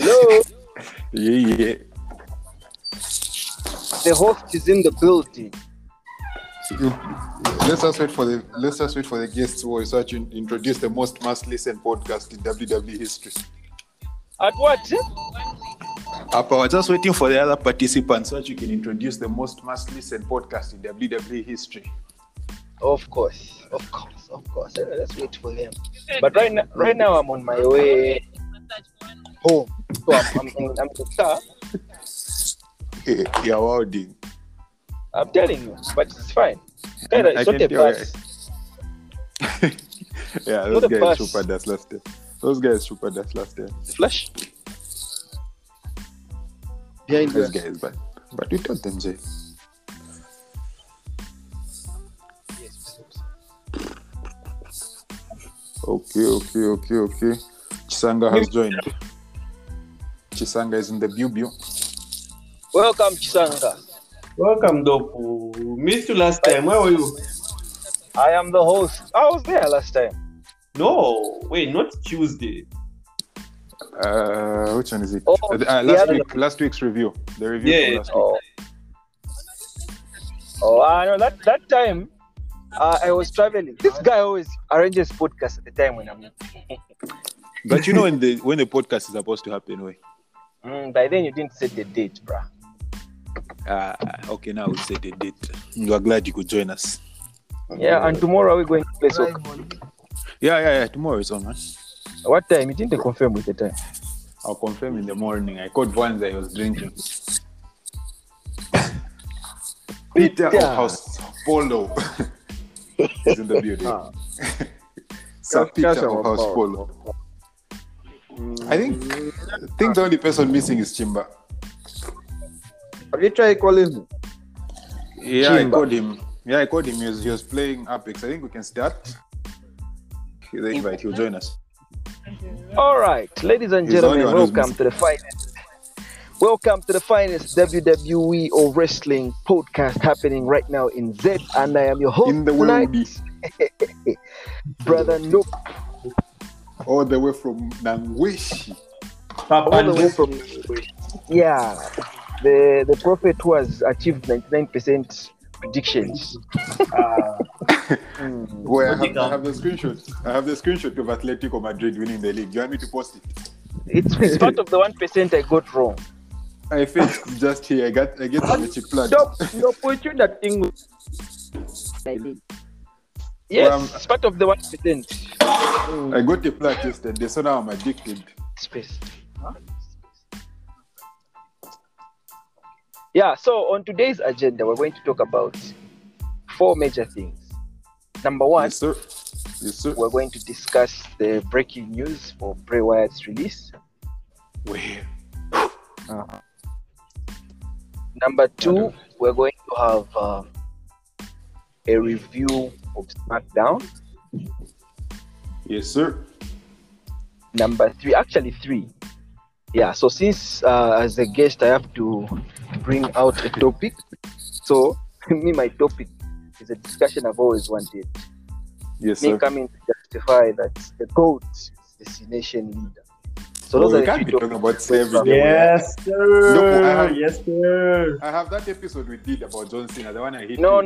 Hello. Yeah. The host is in the building. Let's just wait for the guests who are such introduce the most must-listen podcast in WWE history. At what? I was just waiting for the other participants so that you can introduce the most must-listen podcast in WWE history. Of course. Let's wait for them. But right now, I'm on my way home. So I'm in the car. Hey, you're wilding. I'm telling you, but it's fine. It's not a pass. Yeah, those guys super that's last year. Flash. Yeah, those guys, but we told them, Jay. Okay. Chisanga has joined. Chisanga is in the bubu. Welcome, Chisanga. Welcome, Dopu. Missed you last time. Where were you? I am the host. I was there last time. No, wait, not Tuesday. Which one is it? Oh, last week's review. The review for last week. Oh, I know that time. I was traveling. This guy always arranges podcasts at the time when I'm. But you know when the podcast is supposed to happen, anyway. By then you didn't set the date, bruh. Okay, now we set the date. We're glad you could join us. Yeah, and tomorrow we're going to play soccer. Yeah. Tomorrow is on, man. What time? You didn't confirm with the time. I'll confirm in the morning. I caught one that I was drinking. Peter of House Polo is in the building. Sir Peter of House Polo. I think the only person missing is Chimba. Have you tried calling him? Yeah, Chimba. I called him. He was playing Apex. I think we can start. The invite. He'll join us. All right, ladies and gentlemen, welcome to the finest WWE or wrestling podcast happening right now in Z, and I am your host in the tonight, Brother Nook, all the way from Nangwishi, the prophet who has achieved 99% predictions. I have the screenshot. I have the screenshot of Atletico Madrid winning the league. Do you want me to post it? It's part of the 1% I got wrong. I fixed just here. I get the cheap plan. Stop! You put you that thing. Yes, it's part of the 1%. I got a plan yesterday, so now I'm addicted. Space. Huh? Yeah, so on today's agenda, we're going to talk about four major things. Number one, yes, sir. We're going to discuss the breaking news for Bray Wyatt's release. Where? Uh-huh. Number two, we're going to have a review of SmackDown. Yes, sir. Number three, Yeah, so since as a guest, I have to bring out a topic. So, my topic is a discussion I've always wanted. Yes, sir. Me coming to justify that the GOAT is the destination leader. So those are the talking about every day. Yes, sir. No, yes, sir. I have that episode we did about John Cena, the one I hit. No.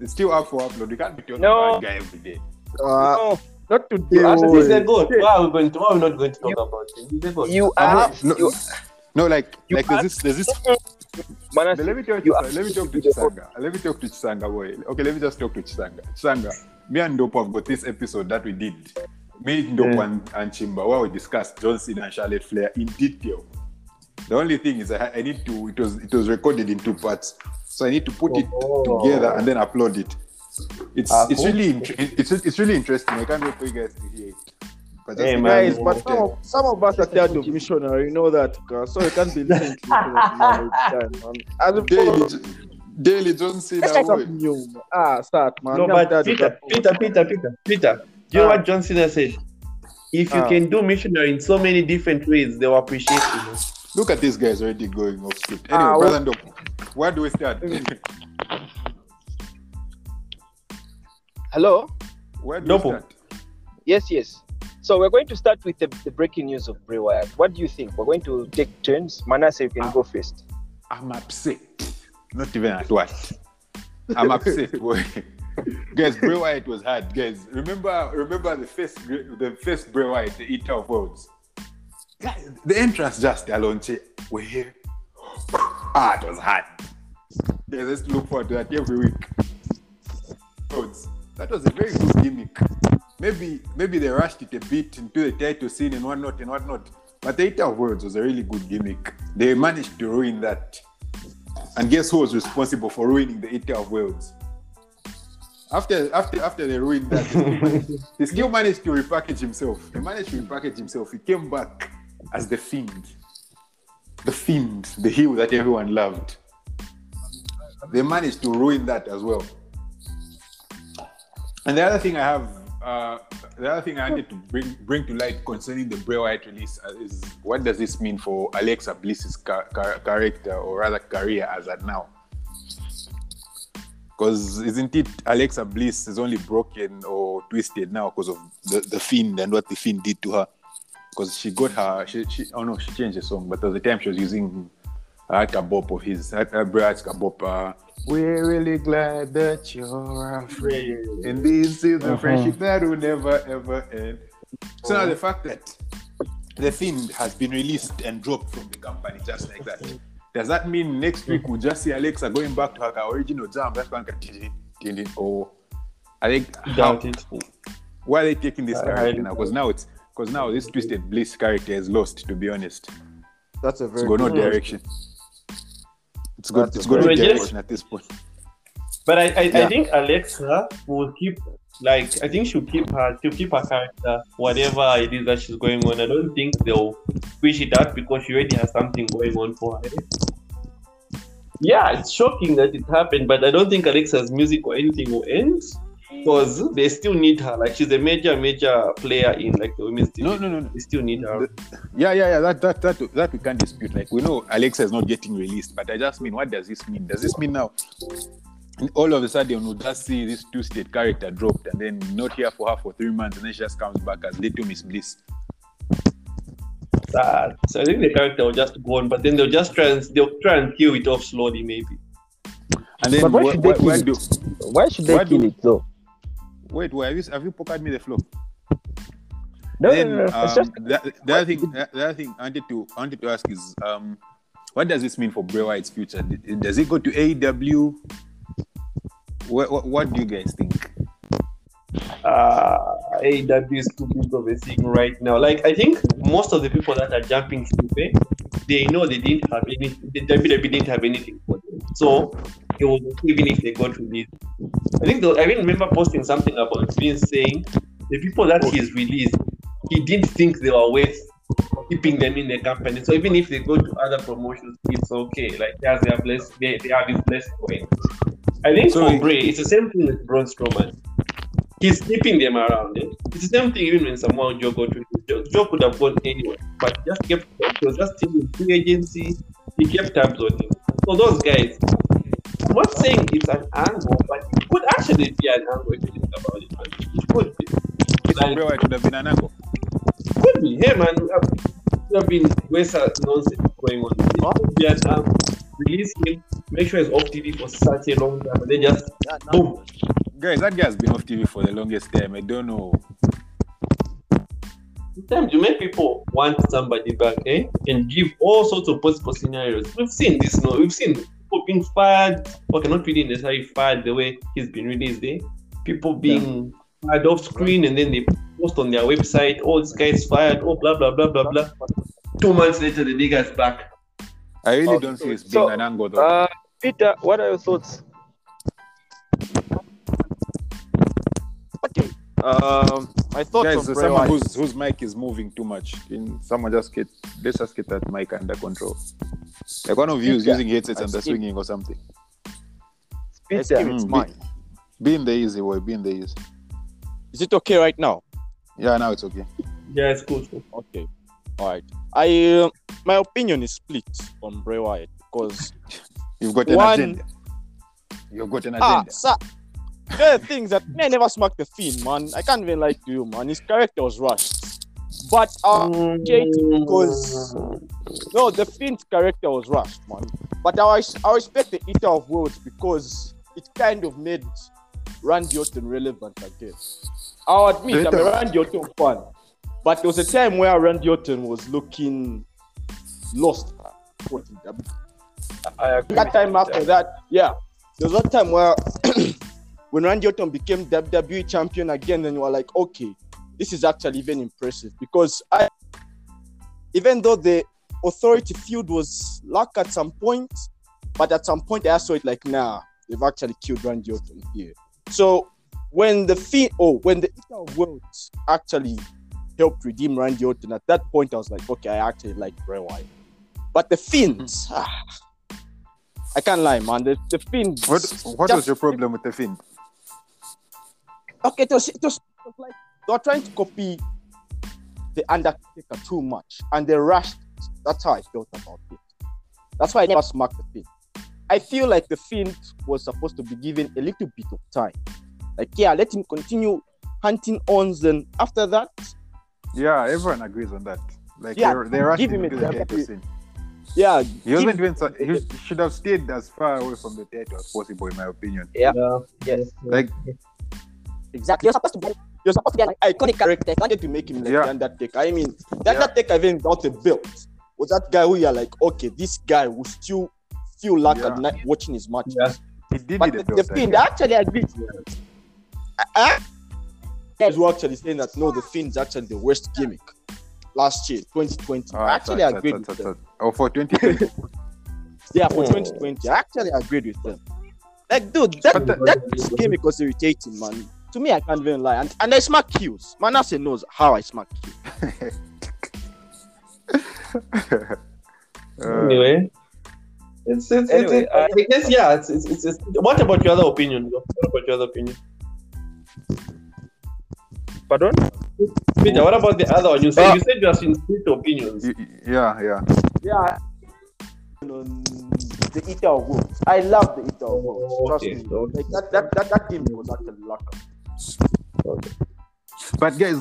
It's still up for upload. We can't be talking about that guy every day. No. Not today. He's a goat. Why are we not going to talk about him? He's a goat. Let me talk to Chisanga. Okay, let me just talk to Chisanga. Chisanga, me and Dopo have got this episode that we did. Me, Dopo, and Chimba, where we discussed John Cena and Charlotte Flair in detail. The only thing is I need to, it was recorded in two parts. So I need to put it together and then upload it. It's really interesting. I can't wait for you guys to hear it. But hey, guys, but some of us are there to missionary, you know that, so you can't be listening to daily John Cena. Start, man. No, but Peter. Do you know what John Cena said? If you can do missionary in so many different ways, they will appreciate you. Look at these guys already going off script. Anyway, brother, where do we start? Hello? Where do we start? Yes. So we're going to start with the breaking news of Bray Wyatt. What do you think? We're going to take turns. Manasseh, you can go first. I'm upset. Not even at once. I'm upset, boy. Guys, Bray Wyatt was hard. Guys, remember the first Bray Wyatt, the Eater of Worlds. Guys, the entrance just alone, we're here. Ah, it was hard. Guys, let's look forward to that every week. That was a very good gimmick. Maybe they rushed it a bit into the title scene and whatnot and whatnot. But the Eater of Worlds was a really good gimmick. They managed to ruin that. And guess who was responsible for ruining the Eater of Worlds? After they ruined that, he still managed to repackage himself. He came back as the Fiend. The Fiend, the heel that everyone loved. They managed to ruin that as well. And the other thing I have I wanted to bring to light concerning the Bray Wyatt release is what does this mean for Alexa Bliss's character or rather career as at now? Because isn't it Alexa Bliss is only broken or twisted now because of the Fiend and what the Fiend did to her? Because she got her, she changed the song, but at the time she was using a bop of his, Bray Wyatt's bop. We're really glad that you're our friend. And this is a friendship that will never, ever end. So now the fact that the Fiend has been released and dropped from the company just like that, does that mean next week we'll just see Alexa going back to her original jam? That's one can or I think doubt it. Why are they taking this character now? Because now this Twisted Bliss character is lost, to be honest. That's a very good direction. It's good direction at this point. But I think Alexa will keep, like, I think she'll keep her character, whatever it is that she's going on. I don't think they'll switch it out because she already has something going on for her. Yeah, it's shocking that it happened, but I don't think Alexa's music or anything will end because they still need her. Like, she's a major player in, like, the women's team. No. They still need her. Yeah. That we can't dispute. Like, we know Alexa is not getting released, but I just mean, what does this mean? Does this mean now? And all of a sudden, we'll just see this two-state character dropped and then not here for her for 3 months and then she just comes back as Little Miss Bliss. Sad. So I think the character will just go on, but then they'll just try and kill it off slowly, maybe. And then but why should they kill it, though? Wait, have you poked me the floor? No. The other thing I wanted to ask is, what does this mean for Bray Wyatt's future? Does it go to AEW? What do you guys think? AEW is too big of a thing right now. Like, I think most of the people that are jumping stupid, they know they didn't have anything. The WWE didn't have anything for them. So, it was even if they got released. I remember posting something about Vince saying the people that he's released, he didn't think they were worth keeping them in the company. So, even if they go to other promotions, it's okay. Like, they have his blessed point. I think for Bray, it's the same thing with Braun Strowman. He's keeping them around. Eh? It's the same thing even when someone Joe got to Joe could have gone anywhere, but he was just in free agency. He kept tabs on him. So those guys, I'm not saying it's an angle, but it could actually be an angle if you think about it. Man. It could be. It could have been an angle. It could be. Hey man, there have been waste of nonsense going on. It could be an angle. Release him, make sure he's off TV for such a long time, and then just boom. Guys, that guy has been off TV for the longest time. I don't know. Sometimes you make people want somebody back, and give all sorts of possible scenarios. We've seen this now. We've seen people being fired, okay, not really necessarily fired the way he's been released, people being fired off screen, and then they post on their website, oh, this guy's fired, oh, blah, blah, blah, blah, blah. 2 months later, the nigga's back. I really don't see it's being an angle, though. Peter, what are your thoughts? Okay. My thoughts on Bray Wyatt. Whose mic is moving too much. Someone just get that mic under control. Like one of you is using headsets and they're swinging or something. Peter, it's mine. Be in the easy way. Be in the easy. Is it okay right now? Yeah, now it's okay. Yeah, it's cool. Okay. All right. My opinion is split on Bray Wyatt because you've got an agenda. There are things that may never smack the Fiend, man. I can't even lie to you, man. His character was rushed. But the Fiend's character was rushed, man. But I respect the Eater of Worlds because it kind of made Randy Orton relevant, I guess. I'll admit, I'm a Randy Orton fan. But there was a time where Randy Orton was looking lost. I agree. That time after that, yeah. There was that time where when Randy Orton became WWE champion again, then you were like, okay, this is actually even impressive. Because even though the authority feud was lack at some point, but at some point I saw it like, nah, they've actually killed Randy Orton here. So when the Eater of Worlds actually helped redeem Randy Orton, at that point I was like, okay, I actually like Bray Wyatt. But the Fiends, I can't lie, man. The Fiends. What was your problem with the Fiend? Okay, it was like they were trying to copy the Undertaker too much, and they rushed it. That's how I felt about it. That's why it was marked the Fiend. I feel like the Fiend was supposed to be given a little bit of time. Like, yeah, let him continue hunting Owens, and after that. Yeah, everyone agrees on that. Like, yeah, they rushed him to the Fiend. Yeah, he wasn't doing so. He should have stayed as far away from the theater as possible, in my opinion. Yeah, yes, like exactly. You're supposed to be an iconic character. I wanted to make him like the Undertaker. I mean, the Undertaker even got a belt. Was that guy who you're like, okay, this guy will still feel like at night watching his matches. Yeah. He did but the Fiend, I actually agreed. Guys were actually saying that no, the Fiend's actually the worst gimmick. Last year, 2020. Oh, I actually agreed with them. Oh, for 2020? Yeah, for 2020. I actually agreed with them. Like, dude, that gimmick was irritating, man. To me, I can't even lie. And I smack cues. Manasseh knows how I smack cues. Anyway, I guess, what about your other opinion? Pardon? Peter, what about the other one? You said you have seen split opinions. Yeah. The Eater of Worlds. I love the Eater of Worlds. Trust me. Okay. Like that game was actually lucky. But guys,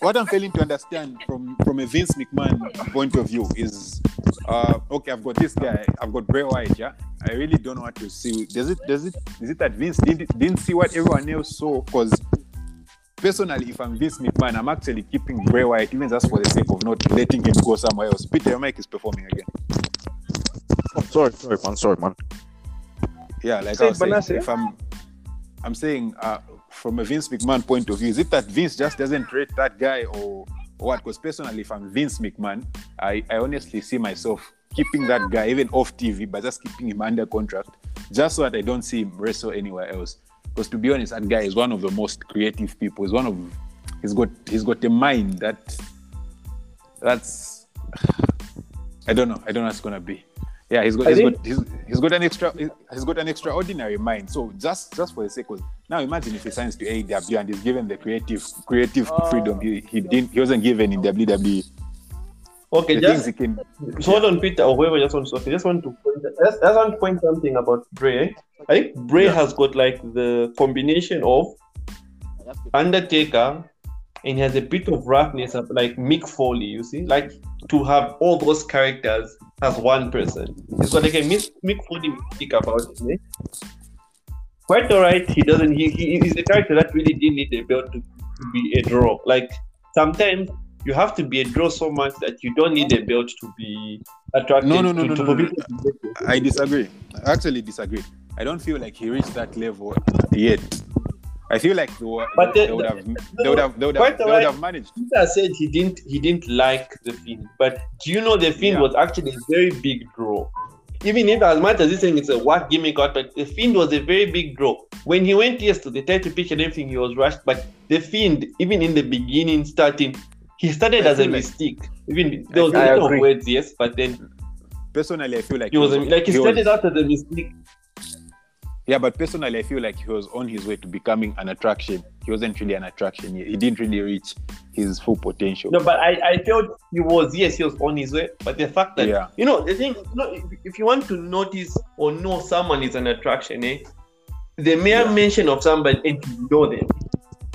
what I'm failing to understand from a Vince McMahon point of view is, okay, I've got this guy, I've got Bray Wyatt, yeah? I really don't know what to see. Is it that Vince didn't see what everyone else saw? Because personally, if I'm Vince McMahon, I'm actually keeping Bray Wyatt, even just for the sake of not letting him go somewhere else. Peter, your mic is performing again. Oh, sorry, man. Yeah, like I was saying, if I'm saying from a Vince McMahon point of view, is it that Vince just doesn't rate that guy or what? Because personally, if I'm Vince McMahon, I honestly see myself keeping that guy, even off TV, but just keeping him under contract, just so that I don't see him wrestle anywhere else. Because to be honest, that guy is one of the most creative people. He's got a mind that's I don't know what's gonna be. Yeah, he's got an extraordinary mind. So just for the sake of now, imagine if he signs to AEW and he's given the creative freedom he wasn't given in WWE. Okay, hold on, Peter, or whoever just wants to. I just want to point something about Bray. I think Bray has got like the combination of Undertaker, and he has a bit of roughness, of like Mick Foley. You see, like to have all those characters as one person. It's got like a Mick Foley mystique about it. Eh? Quite alright. He doesn't. He is a character that really didn't need a belt to be a draw. Like sometimes. You have to be a draw so much that you don't need a belt to be attracted. No. I disagree. I actually disagree. I don't feel like he reached that level yet. I feel like they would have managed. Peter said he didn't like the Fiend, but do you know the Fiend was actually a very big draw. Even if as much as he's saying it's a what gimmick out, but the Fiend was a very big draw. When he went to the title pitch and everything, he was rushed. But the Fiend, even in the beginning, he started as a mystique. Even there was a lot of words, yes, but then personally, I feel like he started out as a mystique. Yeah, but personally, I feel like he was on his way to becoming an attraction. He wasn't really an attraction. He didn't really reach his full potential. No, but I felt he was on his way. But the fact that the thing, if you want to notice or know someone is an attraction, the mere mention of somebody and you know them.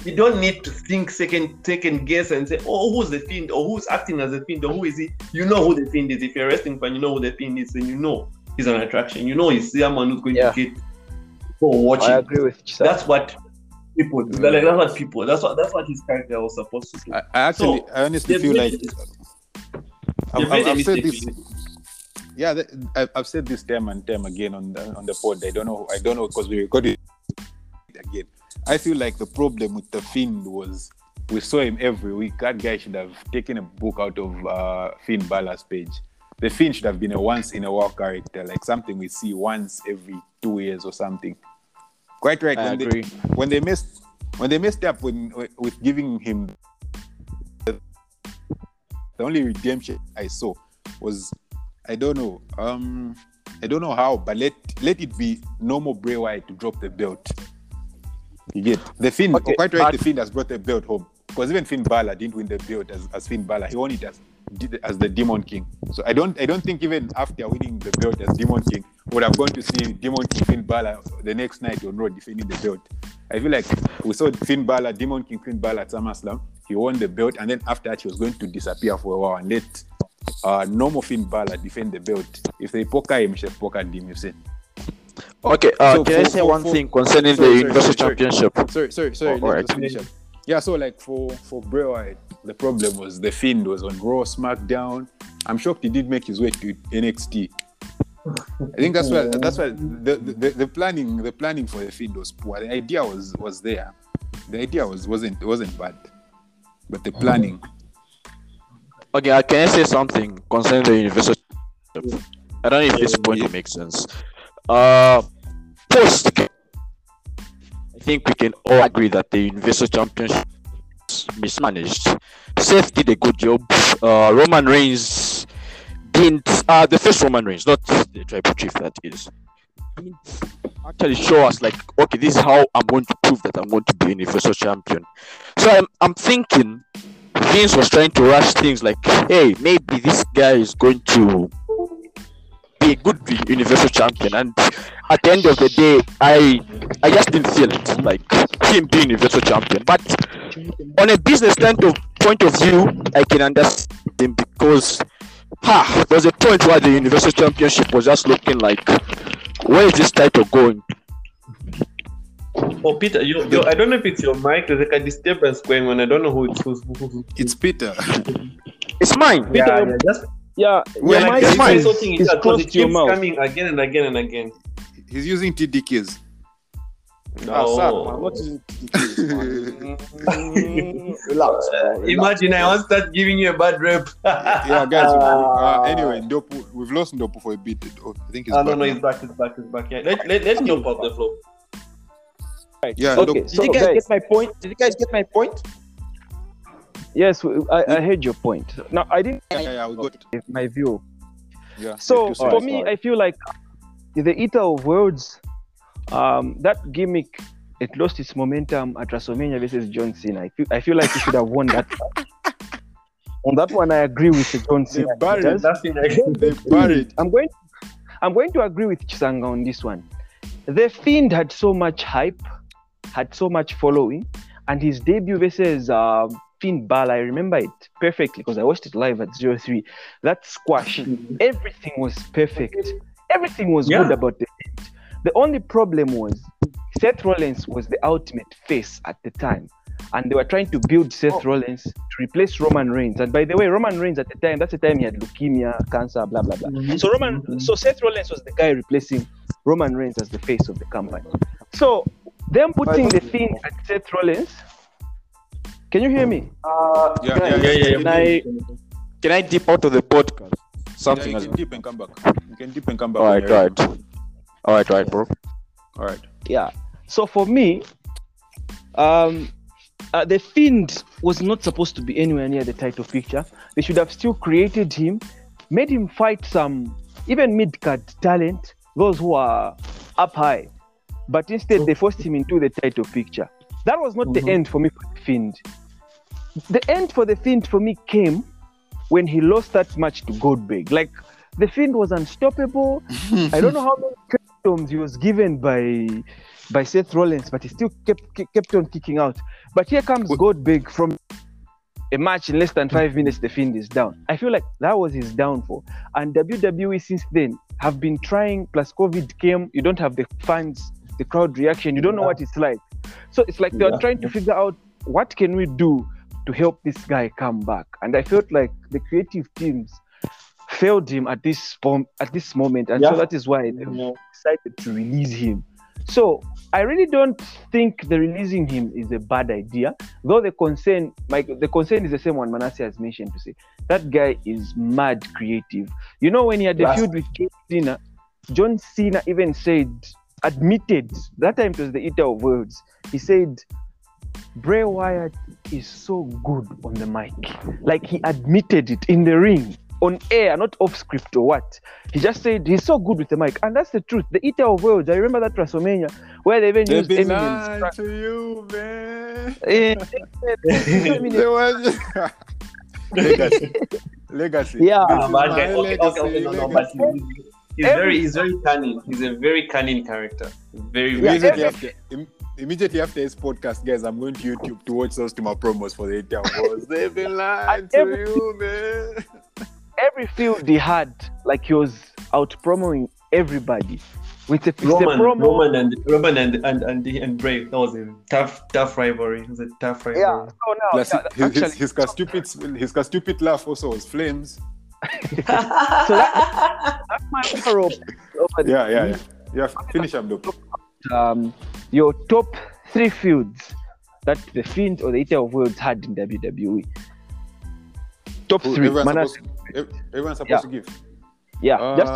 You don't need to think second guess and say, oh, who's the Fiend, or who's acting as the Fiend, or who is he? You know who the Fiend is. If you're a wrestling fan, you know who the Fiend is, and you know he's an attraction. You know he's someone who's going to get people watching. I agree with you. That's what people do. Like, that's what people. That's what his character was supposed to do. I honestly feel like I've said this. Yeah, I've said this time and time again on the pod. I don't know because we recorded it again. I feel like the problem with the Fiend was we saw him every week. That guy should have taken a book out of Finn Balor's page. The Fiend should have been a once in a while character, like something we see once every 2 years or something. Quite right. I agree. When they messed up with giving him the only redemption I saw was I don't know how, but let it be normal Bray Wyatt to drop the belt. You get the Finn. Okay, quite right. The Finn has brought the belt home because even Finn Balor didn't win the belt as Finn Balor. He won it as the Demon King. So I don't think even after winning the belt as Demon King, would have gone to see Demon King Finn Balor the next night on Raw defending the belt. I feel like we saw Finn Balor, Demon King Finn Balor at SummerSlam. He won the belt, and then after that, he was going to disappear for a while and let normal Finn Balor defend the belt. If they poker him, she pokered him. You see. Okay, so can I say one thing concerning the Universal Championship? Sorry. Right. Yeah, so like for Bray Wyatt, the problem was the Fiend was on Raw, SmackDown. I'm shocked he did make his way to NXT. I think that's why the planning for the Fiend was poor. The idea was there. The idea wasn't bad, but the planning. Okay, can I say something concerning the Universal Championship? I don't know if this point makes sense. I think we can all agree that the Universal Championship is mismanaged. Seth did a good job. Roman Reigns didn't. The first Roman Reigns, not the Tribal Chief, that is, didn't actually show us like, okay, this is how I'm going to prove that I'm going to be a Universal Champion. So I'm thinking Vince was trying to rush things, like, hey, maybe this guy is going to be a good Universal Champion, and at the end of the day, I just didn't feel it, like him being Universal Champion. But on a business point of view, I can understand him because there's a point where the Universal Championship was just looking like, where is this title going? Oh, Peter, you I don't know if it's your mic. There's like a disturbance going on. I don't know who. It's Peter. It's mine. Peter, yeah, just. Yeah, well, yeah, like my something is that close to your mouth. Coming again and again and again. He's using TDKs. No, I'm not using TDKs. Relax. Imagine I won't start giving you a bad rep. Yeah, guys. Anyway, Ndopu, we've lost Ndopu for a bit. I think he's back. No, he's back. He's back. Yeah, let Ndopu off the floor. Right. Yeah. Okay. So, did you guys get my point? Yes, I heard your point. No, I didn't. Yeah, we got it. My view. Yeah. So for me, I feel like the Eater of Worlds, that gimmick, it lost its momentum at WrestleMania versus John Cena. I feel like he should have won that. On that one, I agree with John Cena. They buried. I'm going to agree with Chisanga on this one. The Fiend had so much hype, had so much following, and his debut versus Finn Balor, I remember it perfectly because I watched it live at 03. That squash, everything was perfect. Everything was good about it. The only problem was Seth Rollins was the ultimate face at the time. And they were trying to build Seth Rollins to replace Roman Reigns. And by the way, Roman Reigns at the time, that's the time he had leukemia, cancer, blah, blah, blah. So Seth Rollins was the guy replacing Roman Reigns as the face of the company. So them putting the Fiend at Seth Rollins... Can you hear me? Yeah. Can I dip out of the podcast? Something. Yeah, you can dip and come back. All right, bro. All right. Yeah. So for me, the Fiend was not supposed to be anywhere near the title picture. They should have still created him, made him fight some even mid-card talent, those who are up high. But instead, they forced him into the title picture. That was not the end for me for the Fiend. The end for the Fiend for me came when he lost that match to Goldberg. Like, the Fiend was unstoppable. I don't know how many criticisms he was given by by Seth Rollins, but he still kept on kicking out. But here comes Goldberg from a match in less than 5 minutes. The Fiend is down. I feel like that was his downfall. And WWE since then have been trying. Plus COVID came. You don't have the fans, the crowd reaction. You don't know what it's like. So it's like they're trying to figure out what can we do to help this guy come back. And I felt like the creative teams failed him at this moment, and so that is why they decided to release him. So I really don't think the releasing him is a bad idea, though the concern is the same one Manasseh has mentioned, to say that guy is mad creative. You know, when he had the feud with John Cena even admitted, that time it was the Eater of Worlds, he said Bray Wyatt is so good on the mic. Like, he admitted it in the ring, on air, not off script or what. He just said he's so good with the mic. And that's the truth. The Eater of Worlds, I remember that WrestleMania where they even used Eminem's track. To you, man. Legacy. Yeah. Okay. He's very cunning. He's a very cunning character. Immediately after this podcast, guys, I'm going to YouTube to watch those promos for the Eater of Worlds. They've been lying to you, man. Every field he had, like, he was out promoting everybody with a promo. Roman and Bray. That was a tough rivalry. It was a tough rivalry. Yeah. Oh, no, plus, his stupid laugh also was flames. So that's my overall. Yeah. Finish up, Doc. Your top three feuds that the Fiend or the Eater of Worlds had in WWE. Top three. Everyone's supposed to give. Yeah. Just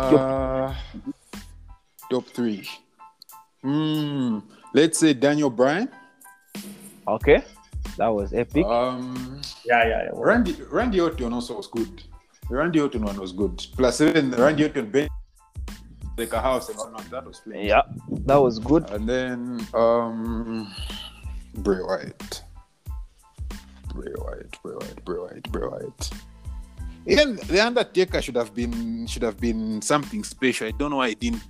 top three. Let's say Daniel Bryan. Okay, that was epic. Randy Orton also was good. The Randy Orton one was good. Plus even Randy Orton bench like a house and whatnot. That was playing. Yeah, that was good. And then Bray Wyatt. Even the Undertaker should have been something special. I don't know why he didn't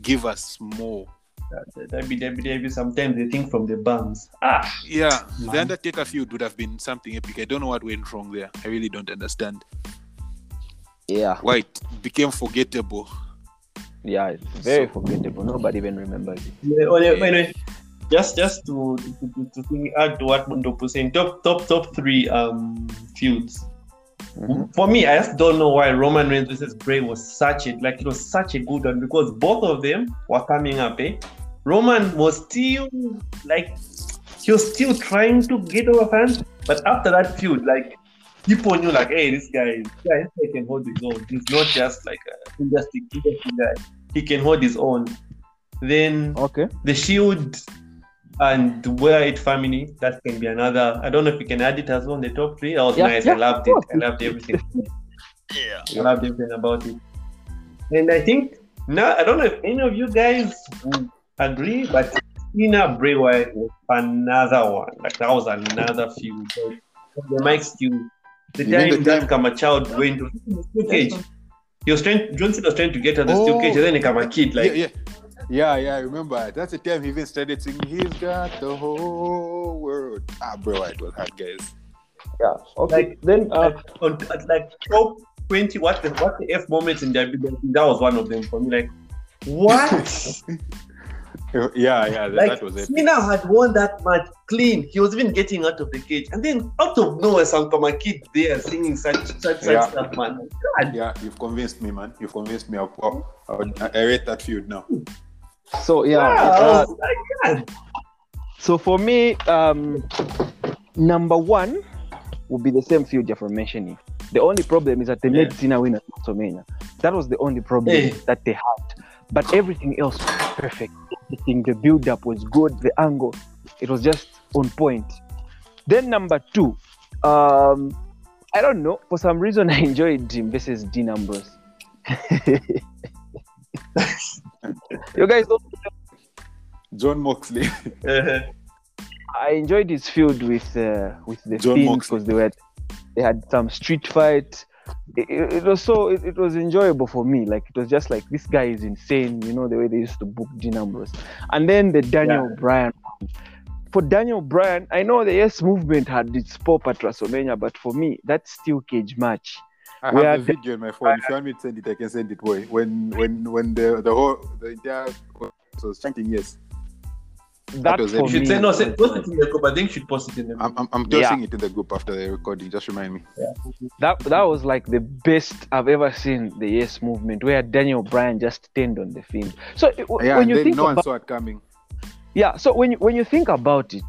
give us more. WWE sometimes they think from the bums. The Undertaker feud would have been something epic. I don't know what went wrong there. I really don't understand. Yeah, why it became forgettable. Yeah, it's very forgettable. Nobody even remembers it. Yeah. Just to add to what Mundo was saying, top three feuds. Mm-hmm. For me, I just don't know why Roman Reigns versus Bray was such a good one, because both of them were coming up. Roman was still he was trying to get over fans, but after that feud, people knew this guy can hold his own. He's not just a industry guy. He can hold his own. Then the Shield and Wyatt family, that can be another. I don't know if we can add it as well in the top three. That was nice. I loved it. I loved everything. I loved everything about it. And I think now, I don't know if any of you guys would agree, but Cena Bray Wyatt was another one. That was another feud. The mic skills. The time that Kamachao went to the steel cage. John Cena was trying to get out of the steel cage, and then he came a kid. I remember. That's the time he even started singing, "He's got the whole world." Bro, it was hard, guys. Yeah. Okay. Then top 20, what the F moments in WWE? That was one of them for me. What? That was it. Cena had won that match clean. He was even getting out of the cage, and then out of nowhere, some Kama kid there singing such stuff, man. God. Yeah, you've convinced me, man. You've convinced me. I rate that feud now. So so for me, number one would be the same feud you're mentioning. The only problem is that they made Cena win at WrestleMania. That was the only problem that they had. But everything else was perfect. The build-up was good. The angle, it was just on point. Then number two, I don't know. For some reason, I enjoyed him versus Dean Ambrose. You guys don't know. John Moxley. I enjoyed his feud with the Fiend because they had some street fight. it was enjoyable for me. Like, it was just like, this guy is insane, you know, the way they used to book Dean Ambrose. And then the Daniel Bryan. For Daniel Bryan, I know the Yes Movement had its pop at WrestleMania, but for me, that's still cage match. I have the video on my phone. If you want me to send it, I can send it, boy. When the entire was chanting yes. That was it. You should say no. Say, post it in the group. I think you should post it in the group. I'm tossing it in the group after the recording. Just remind me. Yeah. That was like the best I've ever seen. The Yes Movement, where Daniel Bryan just turned on the Fiend. So when you think no one saw it coming. Yeah. So when you think about it,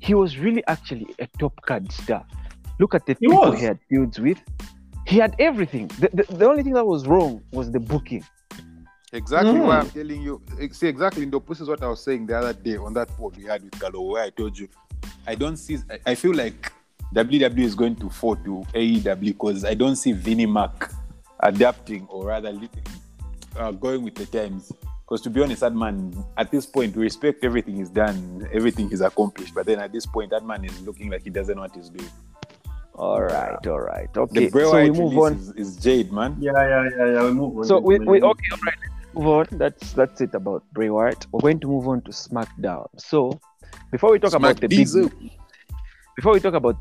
he was really actually a top card star. Look at the people he had feuds with. He had everything. The only thing that was wrong was the booking. Exactly what I'm telling you. See, exactly, this is what I was saying the other day on that pod we had with Carlo, where I told you, I feel like WWE is going to fall to AEW because I don't see Vinnie Mac adapting or rather going with the times. Because to be honest, that man, at this point, we respect everything he's done, everything he's accomplished. But then at this point, that man is looking like he doesn't know what he's doing. All right. Okay, so we move on. Is Jade, man. Yeah. We move on. So we okay, all right. Move on. That's it about Bray Wyatt. We're going to move on to SmackDown. So before we talk about the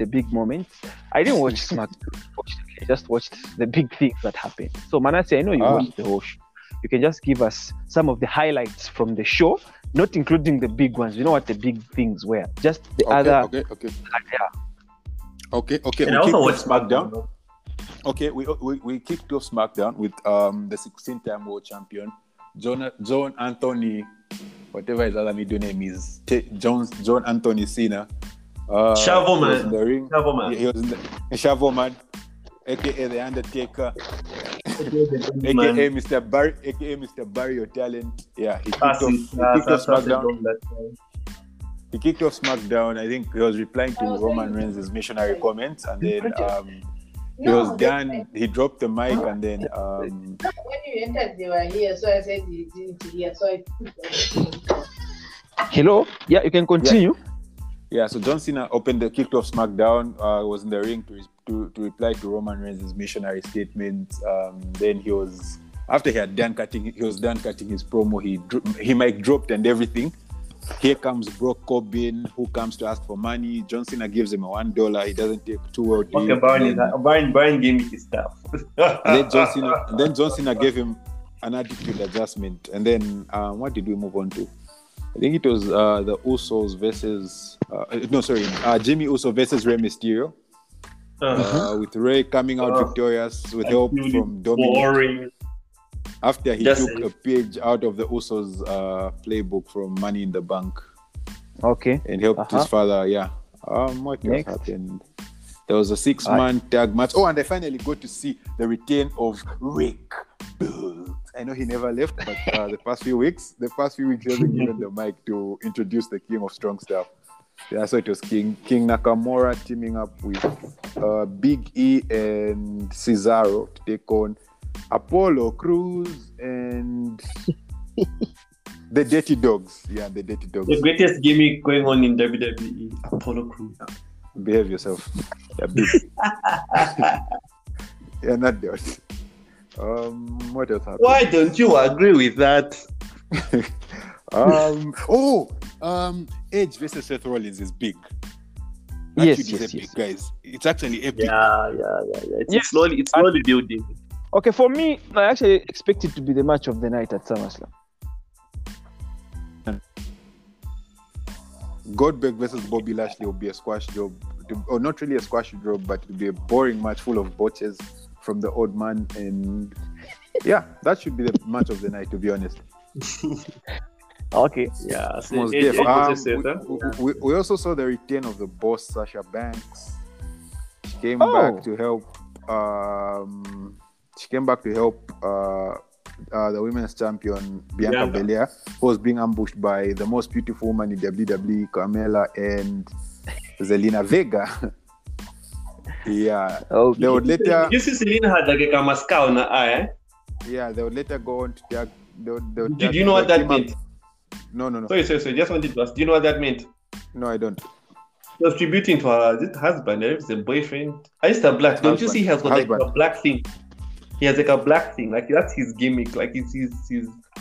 big, moments, I didn't watch SmackDown. I just watched the big things that happened. So Manasseh, I know you watched the whole show. You can just give us some of the highlights from the show, not including the big ones. You know what the big things were. Just the other. Okay. Okay. And I also watched SmackDown. Okay, we kicked off SmackDown with the 16-time world champion, John Anthony, whatever his other middle name is, John Anthony Cena. Chavoman. Chavoman, aka the Undertaker, aka Mr. Barry, aka Mr. Barry O'Talent. Yeah, he kicked off SmackDown. He kicked off SmackDown. I think he was replying to Roman Reigns' missionary comments, and then he was done. He dropped the mic, and then when you entered, they were here. So I said he didn't hear. So I hello. Yeah, you can continue. Yeah. So John Cena kicked off SmackDown. Was in the ring to reply to Roman Reigns' missionary statements. Then he was after he had done cutting. He was done cutting his promo. He mic dropped and everything. Here comes Brock Corbin, who comes to ask for money. John Cena gives him $1. He doesn't take $2. Brian gave me his stuff. Then John Cena gave him an attitude adjustment. And then what did we move on to? I think it was the Usos versus... Jimmy Uso versus Rey Mysterio. With Rey coming out victorious with help from Dominic. Boring. After he took a page out of the Usos playbook from Money in the Bank. Okay. And helped his father, what else happened? There was a 6-man tag match. Oh, and I finally got to see the return of Rick Bull. I know he never left, but the past few weeks, he hasn't given the mic to introduce the King of Strong Stuff. Yeah, so it was King Nakamura teaming up with Big E and Cesaro to take on Apollo Crews and the Dirty Dogs. Yeah, the Dirty Dogs. The greatest gimmick going on in WWE, Apollo Crews. Behave yourself. Yeah, not that. What else happened? Why don't you agree with that? Edge versus Seth Rollins is big. Actually, yes, guys. It's actually epic. Yeah. It's slowly building. Okay, for me, I actually expect it to be the match of the night at SummerSlam. Goldberg versus Bobby Lashley will be a squash job. Or not really a squash job, but it'll be a boring match full of botches from the old man. And yeah, that should be the match of the night, to be honest. Okay. Yeah. So we also saw the return of the boss, Sasha Banks. She came back to help... She came back to help the women's champion, Bianca Belair, who was being ambushed by the most beautiful woman in WWE, Carmella and Zelina Vega. Yeah. Okay. They would later... You see Zelina had like a mascara on her eye. Yeah, they would later go on to tag... Did you know what that meant? No. Sorry. Just wanted to ask. Do you know what that meant? No, I don't. contributing to her husband. There is a boyfriend. I used to have black. Don't you see? He has got like a black thing. He has like a black thing. Like that's his gimmick. Like it's his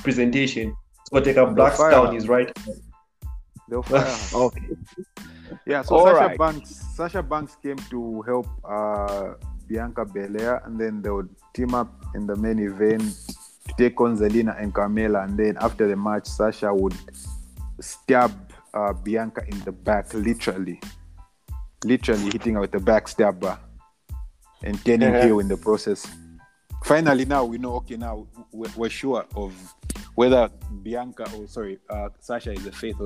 presentation. He's got like a black star on his right hand. They'll fire. Okay. Yeah. So Sasha Banks came to help Bianca Belair, and then they would team up in the main event to take on Zelina and Carmella, and then after the match, Sasha would stab Bianca in the back, literally hitting her with the back stabber and turning heel in the process. Finally, now we know. Okay, now we're sure of whether Sasha is a face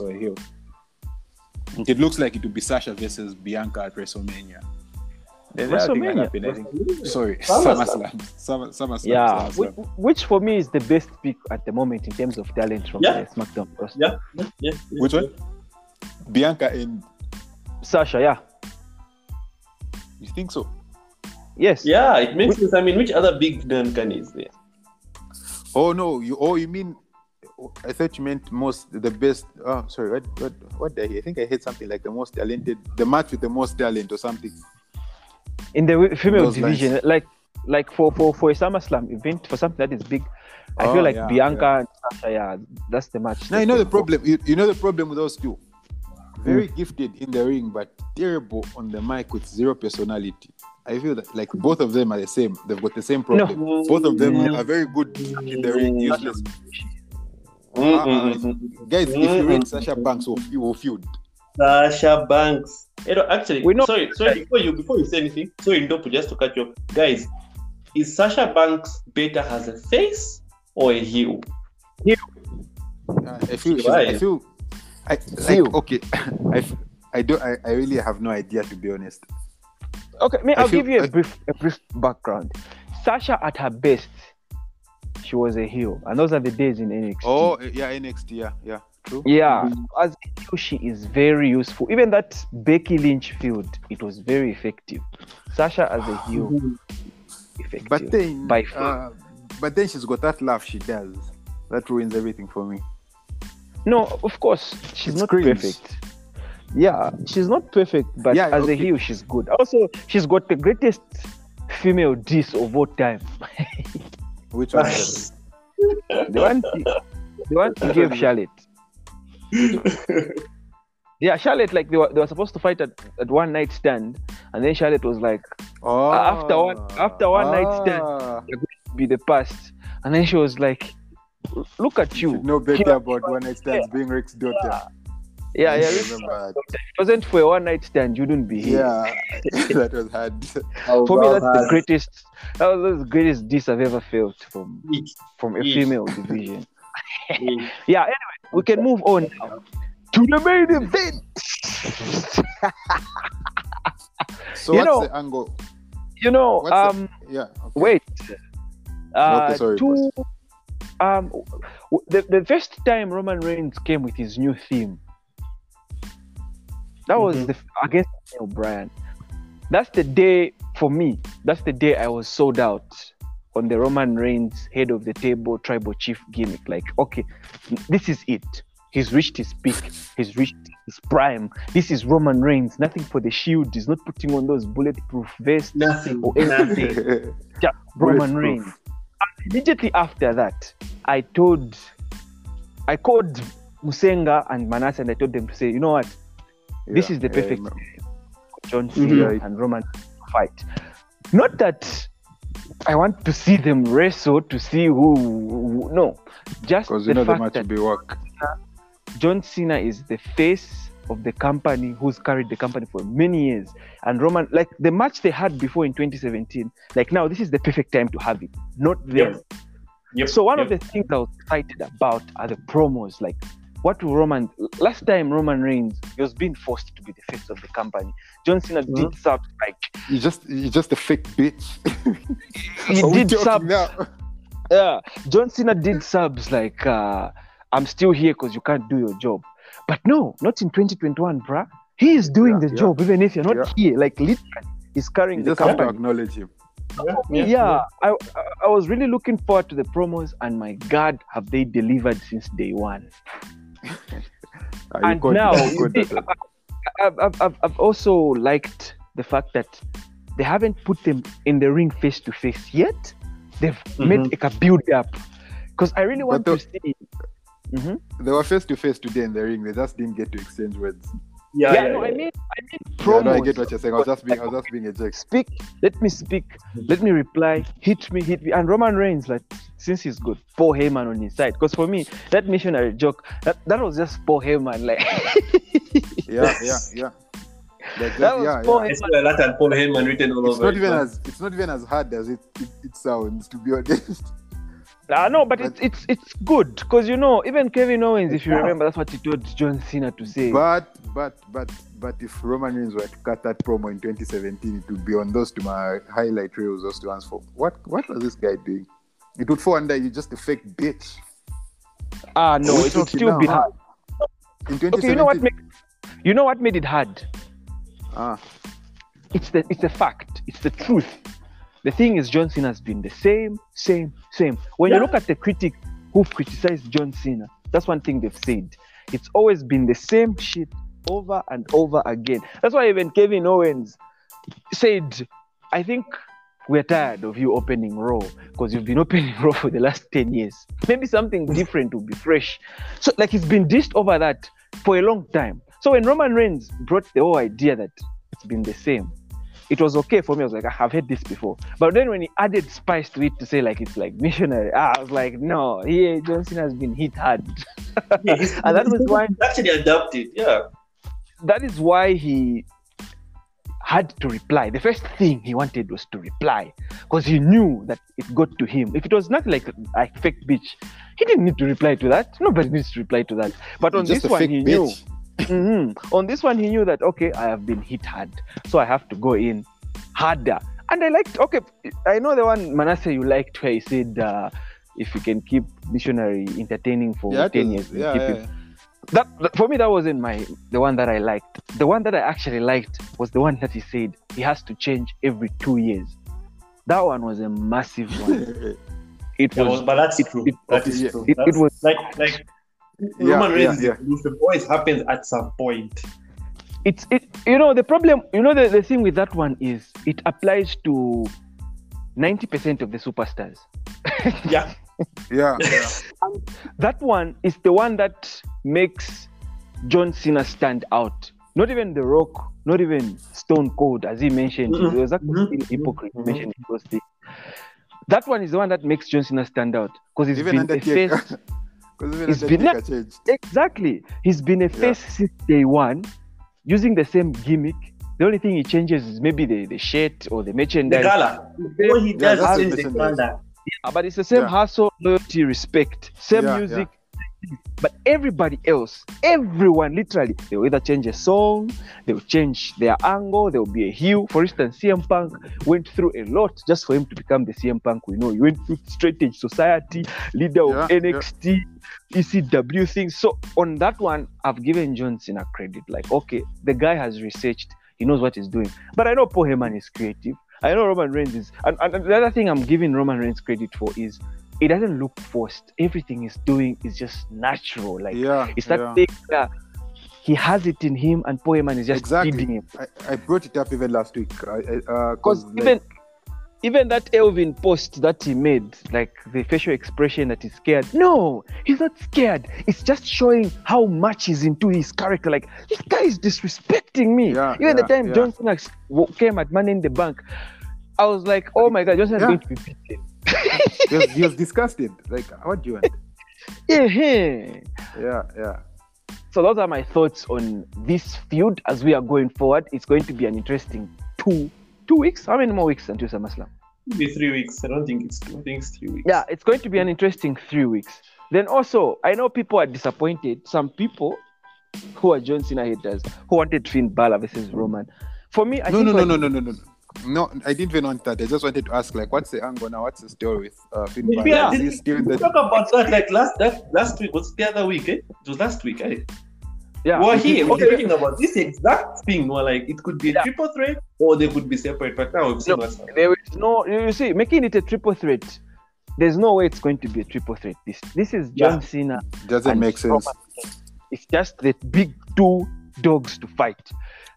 or a heel. It looks like it would be Sasha versus Bianca at WrestleMania. SummerSlam. Yeah, which for me is the best pick at the moment in terms of talent from SmackDown. Yeah. Which one? Bianca and Sasha. Yeah. You think so? Yes. Yeah, it makes sense. I mean, which other big Duncan is there? Oh no! You mean? I thought you meant the best. Oh, sorry. What did I hear? I think I heard something like the most talented, the match with the most talent or something. In the female division, lines. like for a SummerSlam event, for something that is big, I feel like Bianca and Sasha, that's the match. Now, the problem. You know the problem with those two? Very gifted in the ring, but terrible on the mic with zero personality. I feel that like both of them are the same. They've got the same problem. No. Both of them are very good in the ring, useless. Guys, if you rate Sasha Banks, you will feud. Sasha Banks. Actually, sorry. Before you say anything, sorry, Ndopu, just to catch up, guys, is Sasha Banks better as a face or a heel? Heel. I really have no idea, to be honest. Okay, I'll give you a brief background. Sasha, at her best, she was a heel, and those are the days in NXT. Oh, yeah, NXT, yeah. True. Yeah, as a heel, she is very useful. Even that Becky Lynch feud, it was very effective. Sasha as a heel, effective. But then she's got that laugh she does. That ruins everything for me. No, of course she's not perfect. Yeah, she's not perfect, but as a heel, she's good. Also, she's got the greatest female diss of all time. Which one? The one she gave Charlotte. Yeah, Charlotte, like they were supposed to fight at one night stand, and then Charlotte was like, after one night stand, you're going to be the past. And then she was like, look at you. No better about one night stands being Rick's daughter. Yeah. If it wasn't for a one night stand, you wouldn't be here. Yeah, that was hard. For me, that's the greatest diss I've ever felt from a female division. Yeah, anyway, we can move on now to the main event. So what's the angle? The first time Roman Reigns came with his new theme, that was against Daniel Bryan. That's the day for me. That's the day I was sold out on the Roman Reigns head of the table tribal chief gimmick. Like, okay, this is it. He's reached his peak. He's reached his prime. This is Roman Reigns. Nothing for the Shield. He's not putting on those bulletproof vests. Nothing. Or anything. Just Roman Reigns. And immediately after that, I called Musenga and Manasa, and I told them to say, you know what? This is the perfect John Cena and Roman fight. Not that I want to see them wrestle to see who. No, just because the match will be work. John Cena is the face of the company, who's carried the company for many years, and Roman, like the match they had before in 2017. Like now, this is the perfect time to have it, not them. Yep. So one of the things I was excited about are the promos. Like, what will Roman? Last time Roman Reigns, he was being forced to be the face of the company. John Cena did sub like he's just a fake bitch. He did subs. Yeah, John Cena did subs like I'm still here because you can't do your job. But no, not in 2021, bruh. He is doing the job even if you're not here. Like literally, he's carrying the company. Just have to acknowledge him. I was really looking forward to the promos, and my God, have they delivered since day one. And now, I've also liked the fact that they haven't put them in the ring face to face yet. They've made like a build up, because I really want to see. They were face to face today in the ring. They just didn't get to exchange words. I mean promos. Yeah, no, I get what you're saying. I was just being a jerk. Let me speak. Let me reply. Hit me. And Roman Reigns, like, since he's good, Paul Heyman on his side. Because for me, that missionary joke, that was just Paul Heyman, like. Yeah. It's not even as hard as it sounds, to be honest. No, but it's good, because even Kevin Owens, if you remember, that's what he told John Cena to say. But if Roman Reigns were to cut that promo in 2017, it would be on those to my highlight reels, those two ones for what was this guy doing? It would fall under you just a fake bitch. No, it would still be hard. In 2017, okay, you know what made it hard? It's a fact. It's the truth. The thing is, John Cena has been the same. When you look at the critics who criticized John Cena, that's one thing they've said. It's always been the same shit over and over again. That's why even Kevin Owens said, I think we're tired of you opening Raw, because you've been opening Raw for the last 10 years. Maybe something different will be fresh. So, like, he's been dissed over that for a long time. So when Roman Reigns brought the whole idea that it's been the same, it was okay for me. I was like, I have heard this before. But then when he added spice to it to say, like, it's like missionary, I was like, no, John Cena has been hit hard. And that was why he actually adapted. Yeah, that is why he had to reply. The first thing he wanted was to reply, because he knew that it got to him. If it was not like a fake bitch, he didn't need to reply to that. Nobody needs to reply to that. But on this one, he knew. On this one, he knew that, okay, I have been hit hard, so I have to go in harder. And I liked, okay, I know the one, Manasseh, you liked where he said, if you can keep missionary entertaining for 10 years, keep it. That for me, that wasn't the one that I liked. The one that I actually liked was the one that he said he has to change every 2 years. That one was a massive one. But that's true. That is true. It was like. Roman Reigns, always happens at some point. The problem, the thing with that one is it applies to 90% of the superstars. Yeah. That one is the one that makes John Cena stand out. Not even The Rock, not even Stone Cold, as he mentioned. It was actually hypocrite mentioning those things. That one is the one that makes John Cena stand out, because it's even been a face. Exactly. He's been a face since day one, using the same gimmick. The only thing he changes is maybe the shirt or the merchandise. The color. All he does is change the color. Yeah, but it's the same hustle, loyalty, respect, same music. Yeah. But everybody else, everyone, literally, they will either change a song, they will change their angle, there will be a heel. For instance, CM Punk went through a lot just for him to become the CM Punk we know. He went through Straight Edge Society, leader of NXT. ECW thing. So on that one, I've given John Cena credit. Like, okay, the guy has researched. He knows what he's doing. But I know Paul Heyman is creative. I know Roman Reigns is. And the other thing I'm giving Roman Reigns credit for is it doesn't look forced. Everything he's doing is just natural. Like, it's that thing that he has it in him, and Paul Heyman is just feeding him. I brought it up even last week. Because even that Elvin post that he made, like the facial expression that he's scared. No, he's not scared. It's just showing how much he's into his character. Like, this guy is disrespecting me. Even the time John Cena came at Money in the Bank, I was like, oh my God, John Cena's going to be beaten. He was disgusted. Like, what do you want? So those are my thoughts on this feud as we are going forward. It's going to be an interesting 2 weeks? How many more weeks until SummerSlam? It'll be 3 weeks. I think it's 3 weeks. Yeah, it's going to be an interesting 3 weeks. Then also, I know people are disappointed. Some people who are John Cena haters who wanted Finn Balor versus Roman. For me, No, I didn't even want that. I just wanted to ask, like, what's the angle now? What's the story with Finn Balor? Yeah, we talk about that like last week. Was it the other week? Eh? It was last week, eh? Yeah. We're talking about this exact thing. We're like, it could be a triple threat, or they could be separate. But now we've seen what's happening. There is no, you see, making it a triple threat, there's no way it's going to be a triple threat. This is John Cena. Doesn't make sense. It's just the big two dogs to fight.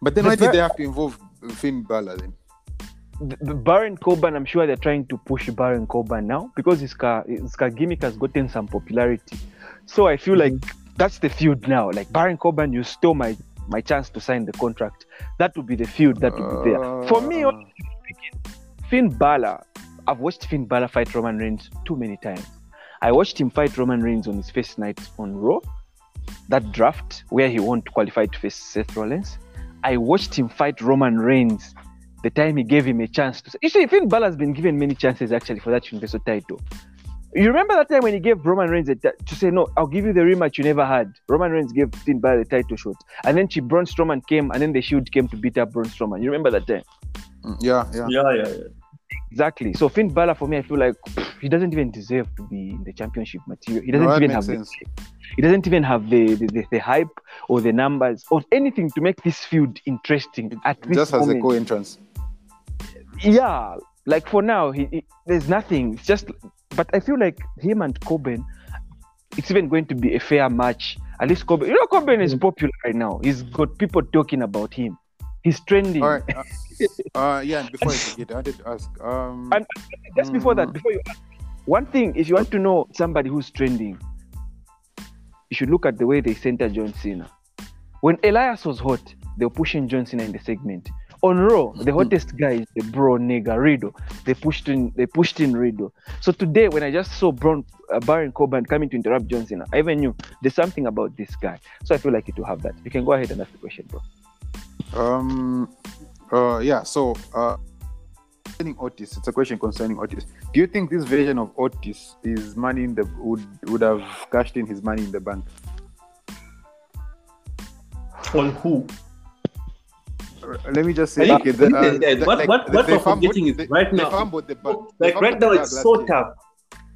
But then why did they have to involve Finn Balor then? The Baron Corbin, I'm sure they're trying to push Baron Corbin now because his gimmick has gotten some popularity. So I feel like that's the feud now. Like, Baron Corbin, you stole my chance to sign the contract. That would be the feud that would be there. For me, honestly speaking, Finn Balor, I've watched Finn Balor fight Roman Reigns too many times. I watched him fight Roman Reigns on his first night on Raw, that draft where he won to qualify to face Seth Rollins. I watched him fight Roman Reigns the time he gave him a chance to... You see, Finn Balor has been given many chances actually for that Universal title. You remember that time when he gave Roman Reigns to say, no, I'll give you the rematch you never had. Roman Reigns gave Finn Balor the title shot. And then Braun Strowman came, and then the Shield came to beat up Braun Strowman. You remember that time? Yeah. Exactly. So Finn Balor, for me, I feel like he doesn't even deserve to be in the championship material. He doesn't even have the hype or the numbers or anything to make this feud interesting. At this moment, a co-entrance. Yeah, like for now, there's nothing. It's just, but I feel like him and Corbin, it's even going to be a fair match. At least Corbin, Corbin is popular right now. He's got people talking about him. He's trending. All right. And before I forget, I wanted to ask. And just before you ask, one thing, if you want to know somebody who's trending, you should look at the way they center John Cena. When Elias was hot, they were pushing John Cena in the segment. On Raw, the hottest guy is the bro nigga Riddle. They pushed in Riddle. So today, when I just saw Baron Corbin coming to interrupt John Cena, I even knew there's something about this guy. So I feel like it will have that. You can go ahead and ask the question, bro. Concerning Otis, it's a question concerning Otis. Do you think this version of Otis is money in the would have cashed in his money in the bank? On who? Let me just say, what we're forgetting is right now. Like right now, it's so tough.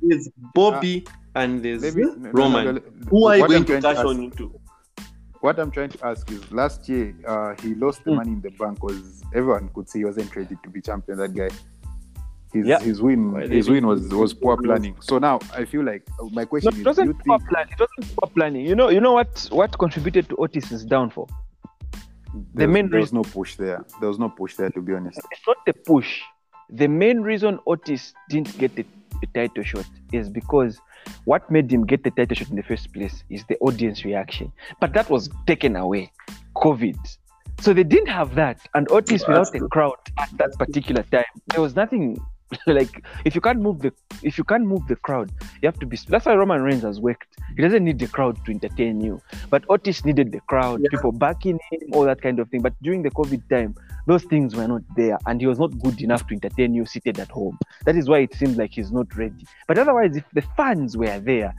There's Bobby and there's Roman. Who are you going to cash on into? What I'm trying to ask is, last year he lost the money in the bank because everyone could see he wasn't ready to be champion. That guy, his win was poor planning. So now I feel like my question is, it wasn't poor planning. You know what contributed to Otis's downfall? There was no push there, to be honest. It's not the push. The main reason Otis didn't get the title shot is because what made him get the title shot in the first place is the audience reaction, but that was taken away, COVID. So they didn't have that, and Otis without a crowd at that particular time, there was nothing. Like, if you can't move the crowd, you have to be. That's why Roman Reigns has worked. He doesn't need the crowd to entertain you, but Otis needed the crowd, people backing him, all that kind of thing. But during the COVID time, those things were not there, and he was not good enough to entertain you seated at home. That is why it seems like he's not ready. But otherwise, if the fans were there,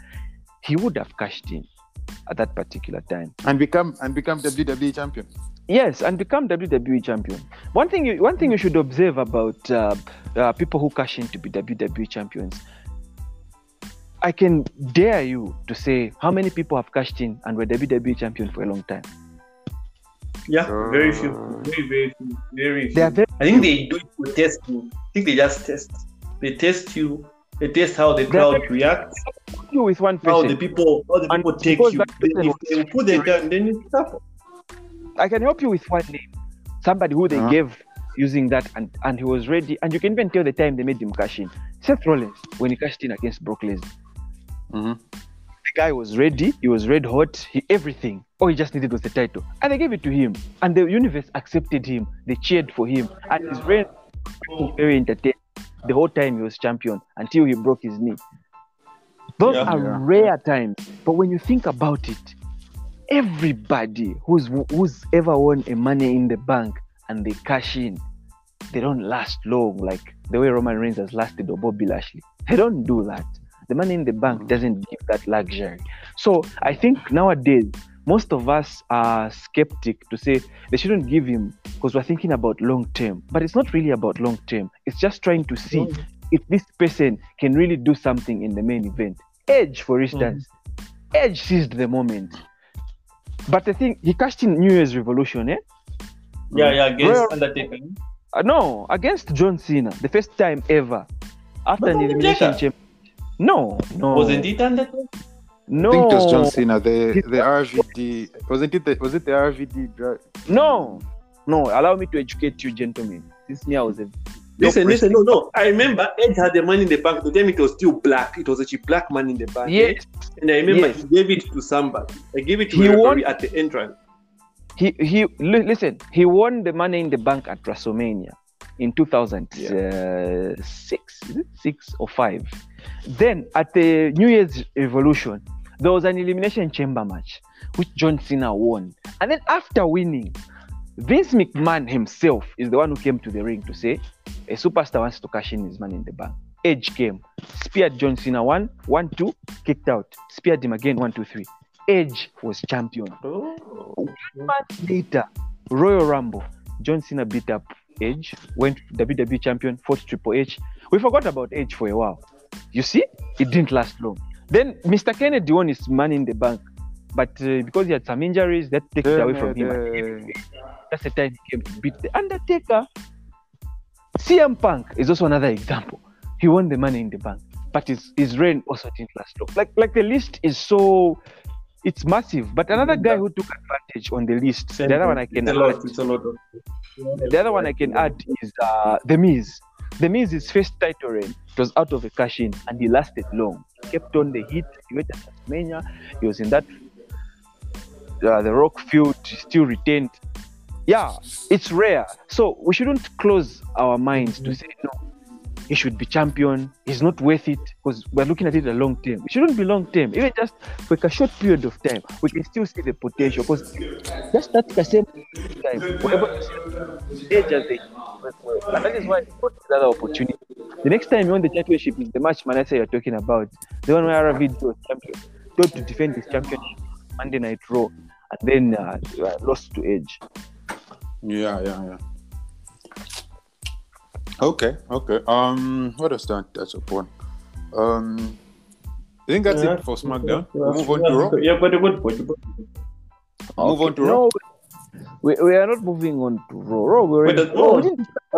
he would have cashed in at that particular time and become WWE champion. Yes, and become WWE champion. One thing you should observe about people who cash in to be WWE champions, I can dare you to say how many people have cashed in and were WWE champion for a long time. Yeah, very few. Very, very few. I think they do it for testing. I think they just test. They test you. They test how the crowd reacts. You with 1%. How the people take you. If they put them down, then you suffer. I can help you with one name. Somebody who they gave using that and he was ready. And you can even tell the time they made him cash in. Seth Rollins, when he cashed in against Brock Lesnar. Mm-hmm. The guy was ready. He was red hot. Everything. All he just needed was the title. And they gave it to him. And the universe accepted him. They cheered for him. And his reign was very entertaining. The whole time he was champion until he broke his knee. Those are rare times. But when you think about it, everybody who's ever won a money in the bank and they cash in, they don't last long like the way Roman Reigns has lasted or Bobby Lashley. They don't do that. The money in the bank doesn't give that luxury. So I think nowadays, most of us are skeptic to say they shouldn't give him because we're thinking about long term. But it's not really about long term. It's just trying to see if this person can really do something in the main event. Edge, for instance. Edge seized the moment. But the thing, he cashed in New Year's Revolution, eh? Yeah, against Undertaker. No, against John Cena, the first time ever. After an elimination chamber. No. Wasn't it Undertaker? No, I think it was John Cena. The RVD, was it the RVD drug? No. Allow me to educate you, gentlemen. This year was a listen. I remember Edge had the money in the bank. To them, it was still black. It was actually black money in the bank. Yes. And I remember he gave it to somebody. I gave it to him at the entrance. He won the money in the bank at WrestleMania in 2006, is it 6 or 5? Then at the New Year's Revolution, there was an elimination chamber match which John Cena won. And then after winning, Vince McMahon himself is the one who came to the ring to say a superstar wants to cash in his money in the bank. Edge came, speared John Cena 1, 2, kicked out, speared him again 1, 2, 3. Edge was champion. 1 month later, Royal Rumble, John Cena beat up Edge, went WWE champion, fought Triple H. We forgot about Edge for a while. You see, it didn't last long. Then Mr. Kennedy won his money in the bank, but because he had some injuries, that takes it away from him. That's the time he came to beat the Undertaker. CM Punk is also another example. He won the money in the bank, but his reign also didn't last long. Like the list is so. It's massive, but another guy who took advantage on the list, the other one I can add is The Miz. The Miz's first title reign, it was out of a cash-in, and he lasted long. He kept on the heat, he went to WrestleMania, he was in that, the Rock feud, still retained. Yeah, it's rare. So we shouldn't close our minds to say, no, he should be champion, he's not worth it, because we're looking at it a long term. It shouldn't be long term, even just for a short period of time, we can still see the potential, because just that the same time, whatever they just and that is why it's not another opportunity. The next time you won the championship is the match Manessa you're talking about, the one where RVD was champion, told to defend his championship Monday Night Raw, and then lost to Edge. Yeah. Okay. What else did I touch upon? I think that's it for SmackDown. Move on to Raw. We are not moving on to Raw. I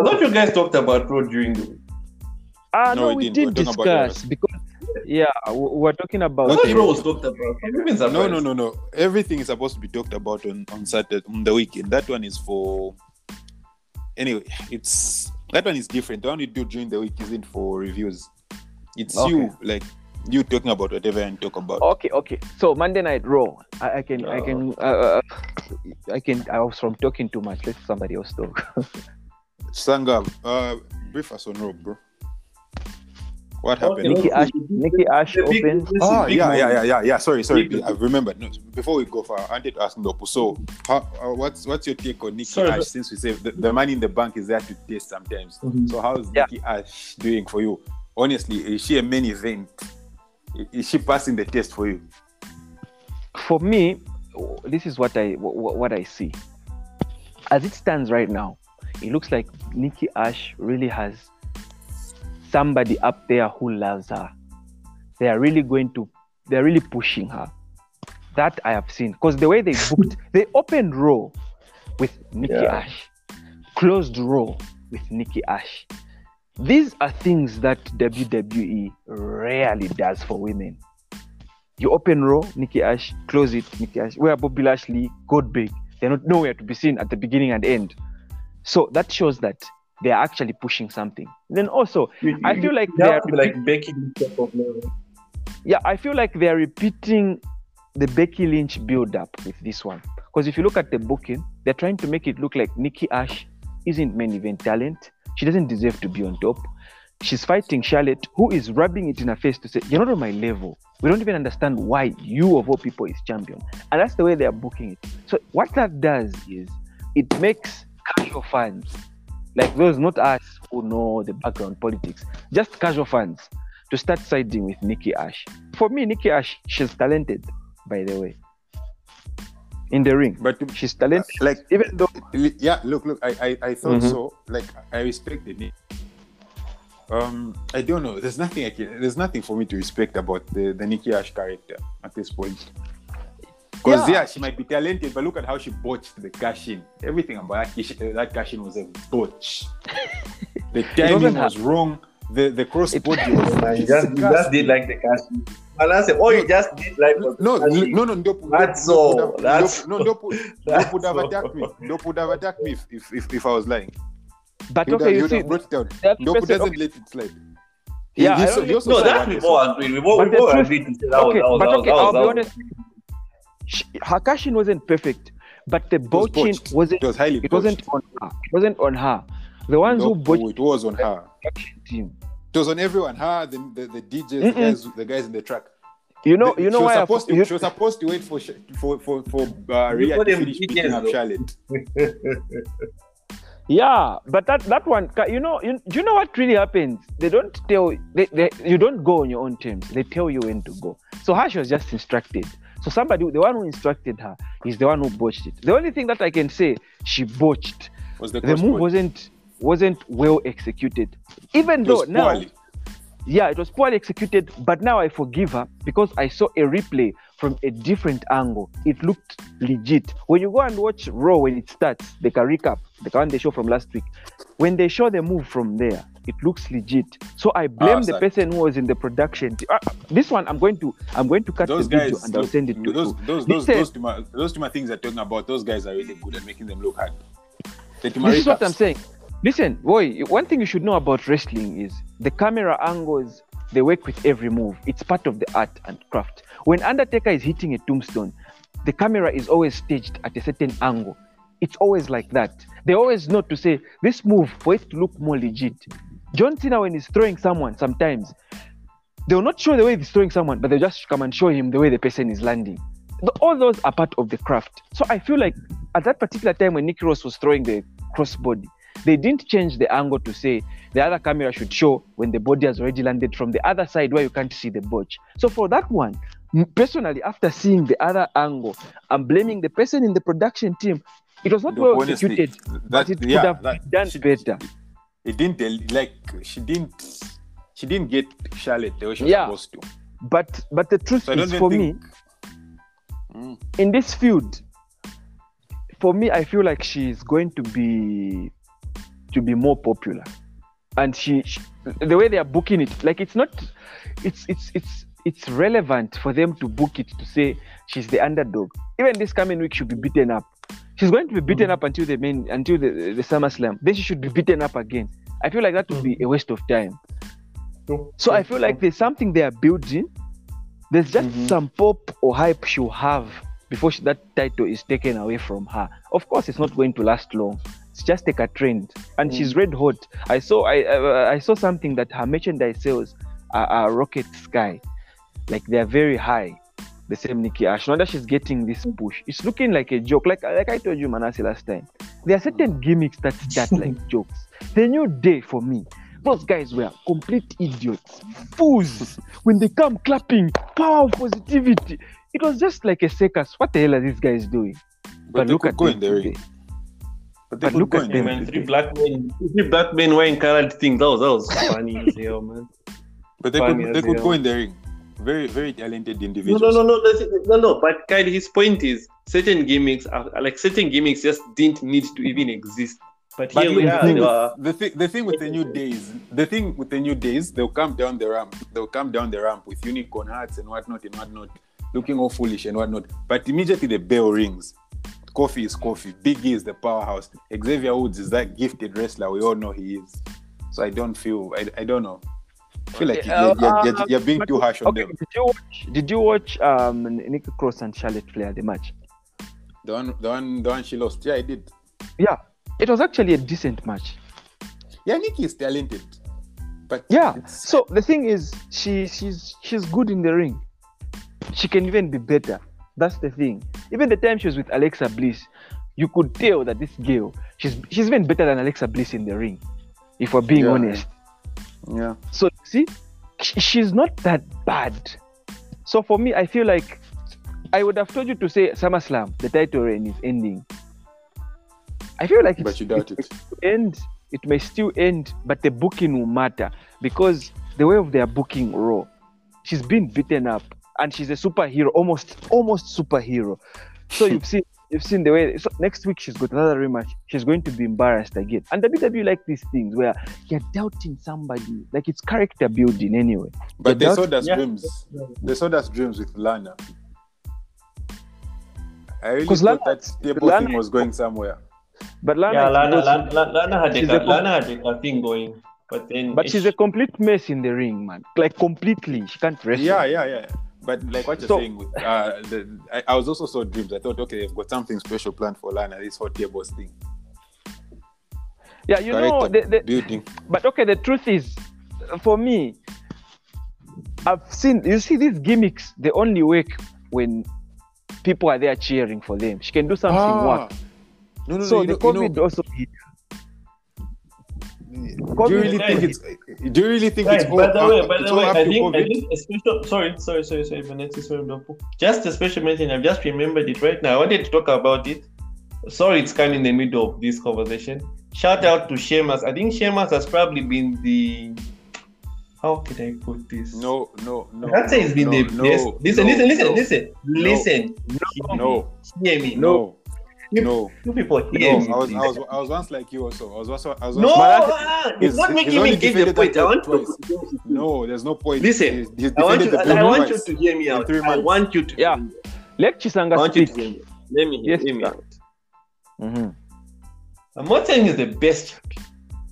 thought you guys talked about Raw during the week. No, we didn't discuss because we're talking about. I thought Raw was talked about. No. Everything is supposed to be talked about on Saturday, on the weekend. That one is for. Anyway, it's. That one is different. The one you do during the week isn't for reviews. It's okay. you talking about whatever and talk about. Okay. So Monday Night Raw, I was from talking too much. Let somebody else talk. Sangam, brief us on Raw, bro. What happened? Nikki Ash opened. Yeah. Sorry. I remembered. No, before we go far, I wanted to ask Ndopu. So, what's your take on Nikki Ash? Since we say the money in the bank is there to taste sometimes. Mm-hmm. So, how's Nikki Ash doing for you? Honestly, is she a main event? Is she passing the test for you? For me, this is what I see. As it stands right now, it looks like Nikki Ash really has somebody up there who loves her. They're really pushing her. That I have seen. Because the way they booked, they opened Raw with Nikki Ash, closed Raw with Nikki Ash. These are things that WWE rarely does for women. You open Raw, Nikki Ash, close it, Nikki Ash. Where Bobby Lashley, Goldberg, they're not nowhere to be seen at the beginning and end. So that shows that they are actually pushing something. Then also, I feel like they are like Becky Lynch. Yeah, I feel like they are repeating the Becky Lynch build-up with this one. Because if you look at the booking, they're trying to make it look like Nikki Ash isn't main event talent. She doesn't deserve to be on top. She's fighting Charlotte, who is rubbing it in her face to say, "You're not on my level. We don't even understand why you of all people is champion." And that's the way they are booking it. So what that does is it makes casual fans, like those not us who know the background politics, just casual fans, to start siding with Nikki Ash. For me, Nikki Ash, she's talented, by the way, in the ring. But she's talented. Even though, look, I thought so. I respect the name. I don't know. There's nothing for me to respect about the Nikki Ash character at this point. Because she might be talented, but look at how she botched the cash-in. Everything about that cash-in was a botch. The timing was wrong. The cross-body was... Just did like the cash-in. Balance. All you just did like was Dope would have attacked me if I was lying. But okay, you see, Dope doesn't let it slide. Yeah, no, that's we both agreed. Okay, but okay, I'll be honest. Her wasn't perfect, but the botching wasn't. It wasn't on her. It wasn't on her. The ones who botched it was on her. It was on everyone. The DJs, the guys in the track. You know why? She was supposed to wait for Rhea to finish beating up Charlotte. Yeah, but that one, do you know what really happens? They don't tell you don't go on your own terms. They tell you when to go. So Hash was just instructed. So somebody, the one who instructed her, is the one who botched it. The only thing that I can say she botched was the move wasn't well executed. Even though now, yeah, it was poorly executed. But now I forgive her because I saw a replay from a different angle. It looked legit. When you go and watch Raw when it starts, they can recap the one they show from last week. When they show the move from there, it looks legit. So I blame the person who was in the production. This one I'm going to cut those the guys, video and I'll send it to those two things are talking about. Those guys are really good at making them look hard. This is what I'm saying. Listen, boy, one thing you should know about wrestling is the camera angles, they work with every move. It's part of the art and craft. When Undertaker is hitting a tombstone, the camera is always staged at a certain angle. It's always like that. They always know to say, this move, for it to look more legit. John Cena, when he's throwing someone, sometimes, they'll not show the way he's throwing someone, but they'll just come and show him the way the person is landing. All those are part of the craft. So I feel like at that particular time when Nick Ross was throwing the crossbody, they didn't change the angle to say the other camera should show when the body has already landed from the other side where you can't see the botch. So for that one, personally, after seeing the other angle, I'm blaming the person in the production team. It was not well executed, but it could have been done better. It didn't she didn't get Charlotte the way she was supposed to. But the truth is, for me, in this feud, for me, I feel like she's going to be more popular, and she the way they are booking it, like it's relevant for them to book it to say she's the underdog. Even this coming week, she'll be beaten up. She's going to be beaten up until the SummerSlam. Then she should be beaten up again. I feel like that would be a waste of time. So I feel like there's something they are building. There's just some pop or hype she'll have before that title is taken away from her. Of course, it's not going to last long. It's just like a trend, and she's red hot. I saw something that her merchandise sales are rocket sky, like they're very high. The same Nikki Ash. Now that she's getting this push, it's looking like a joke. Like I told you, Manasi, last time, there are certain gimmicks that start like jokes. The New Day for me, those guys were complete idiots, fools. When they come clapping, power of positivity. It was just like a circus. What the hell are these guys doing? But look at them today. But look at them. Man, three black men wearing colored things. That was funny as hell, man. But they could go in the ring. Very, very talented individuals. No. But Kyle, his point is certain gimmicks just didn't need to even exist. But here we are. The thing with the new days, they'll come down the ramp with unicorn hats and whatnot, looking all foolish and whatnot. But immediately the bell rings. Kofi is Kofi. Big E is the powerhouse. Xavier Woods is that gifted wrestler we all know he is. So I don't know. I feel like you're being too harsh on them. Did you watch Nikki Cross and Charlotte Flair, the match? The one she lost. Yeah, I did. Yeah, it was actually a decent match. Yeah, Nikki is talented, but so the thing is, she's good in the ring. She can even be better. That's the thing. Even the time she was with Alexa Bliss, you could tell that this girl, she's even better than Alexa Bliss in the ring, if we're being honest. Yeah. So see, she's not that bad. So for me, I feel like I would have told you to say SummerSlam, the title reign is ending. I feel like it may still end, but the booking will matter because the way of their booking Raw, she's been beaten up and she's a superhero, almost superhero. So you see, You've seen the way. So next week she's got another rematch. She's going to be embarrassed again. And WWE like these things where you're doubting somebody. Like it's character building anyway. But they sold us dreams. They sold us dreams with Lana. I really thought Lana, that stable thing was going somewhere. But Lana had a thing going. But then she's a complete mess in the ring, man. Like completely. She can't wrestle. Yeah. But like what you're saying, with, I was also so dreams. I thought, okay, they've got something special planned for Lana, this hot tables thing. Yeah, you know, building. But okay, the truth is, for me, you see these gimmicks, they only work when people are there cheering for them. She can do something work. COVID also hit. Do you really think right, it's all by the way, I think sorry, just a special mention. I've just remembered it right now. I wanted to talk about it. Sorry, it's kind of in the middle of this conversation. Shout out to Sheamus. I think Sheamus has probably been the how can I put this? No. I'd say it's been the best. Listen. Two people here. I was once like you also. It's not making me give the point. There's no point. Listen, I want you to hear me out. I want you to. Yeah. Let Chisanga speak. Let me hear me out. I'm not saying he's the best champion,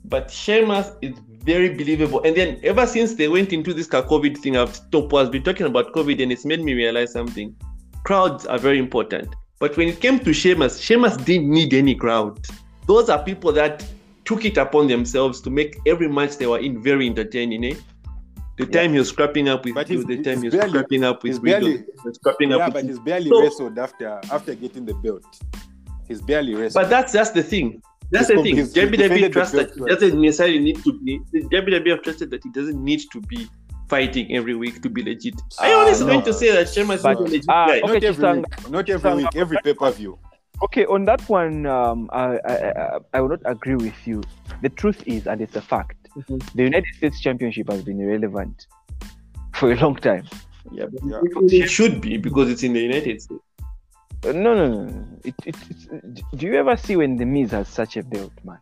but Sheamus is very believable. And then ever since they went into this COVID thing, I've been talking about COVID, and it's made me realize something. Crowds are very important. But when it came to Sheamus didn't need any crowd. Those are people that took it upon themselves to make every match they were in very entertaining. The time he was scrapping up with you, the time he was scrapping up with Riddle. But he's barely wrestled after getting the belt. He's barely wrestled. But that's the thing. WWE trusted that he doesn't necessarily need to be. WWE trusted that he doesn't need to be fighting every week to be legit. I always going to say that Sheamus is a legit guy. Okay, not every week, every pay-per-view. Okay, on that one, I will not agree with you. The truth is, and it's a fact, the United States Championship has been irrelevant for a long time. Yeah, but it should be because it's in the United States. No. It's, do you ever see when The Miz has such a belt, man?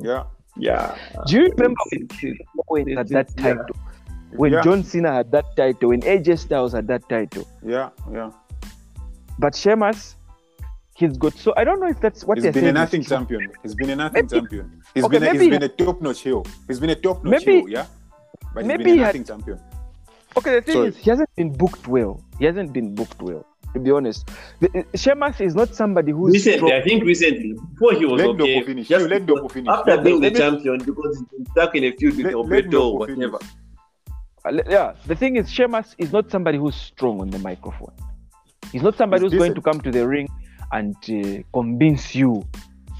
Yeah. Yeah. Do you remember when had that title? Yeah. When John Cena had that title? When AJ Styles had that title? Yeah. But Sheamus, he's got so... I don't know if that's what they're saying. He's been a nothing champion. He's been a top-notch heel. He's been a top-notch heel, yeah? But he's been a nothing champion. Okay, the thing is, he hasn't been booked well. To be honest, Sheamus is not somebody who's recently. I think recently, before he was okay, after being the champion, because he's stuck in a feud with Alberto or whatever. Yeah, the thing is, Sheamus is not somebody who's strong on the microphone. He's not somebody who's going to come to the ring and convince you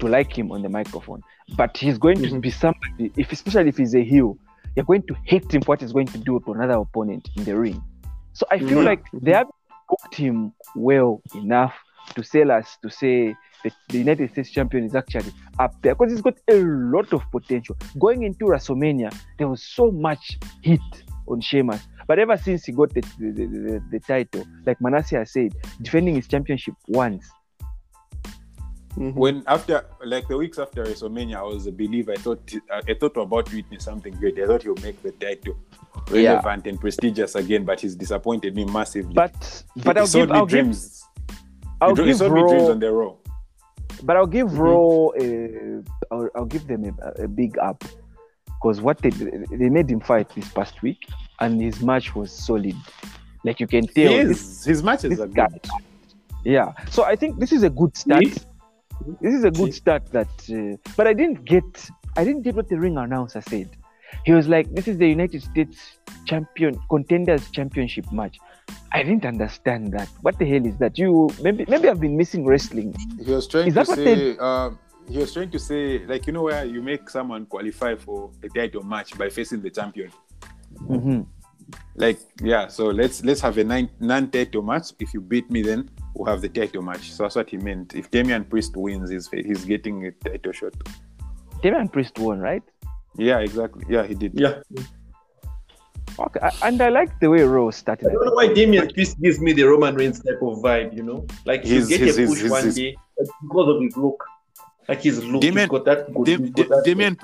to like him on the microphone. But he's going to be somebody, especially if he's a heel, you're going to hate him for what he's going to do to another opponent in the ring. So I feel like they have booked him well enough to sell us to say that the United States champion is actually up there, because he's got a lot of potential. Going into WrestleMania, there was so much heat on Sheamus, but ever since he got the title, like Manasseh said, defending his championship once. When after, like the weeks after WrestleMania, I was a believer. I thought we're about to witness something great. I thought he'll make the title relevant and prestigious again, but he's disappointed me massively. But he sold me dreams. He sold me dreams on the Raw. But I'll give Raw I'll give them a big up, because what they made him fight this past week, and his match was solid. Like you can tell, his matches are good. Yeah, so I think this is a good start. This is a good start but I didn't get what the ring announcer said. He was like, this is the United States champion contenders championship match. I didn't understand that. What the hell is that? You maybe I've been missing wrestling. He was trying to say like, you know, where you make someone qualify for a title match by facing the champion. Like, yeah, so let's have a non-title match. If you beat me, then we'll have the title match. So that's what he meant. If Damian Priest wins, he's getting a title shot. Damian Priest won, right? Yeah, exactly. Yeah, he did. Yeah. Okay, and I like the way Raw started. I don't know why Damien Priest gives me the Roman Reigns type of vibe, you know? Like, he'll get a push one day because of his look. Like, his look, Damien, he's got that good, Damien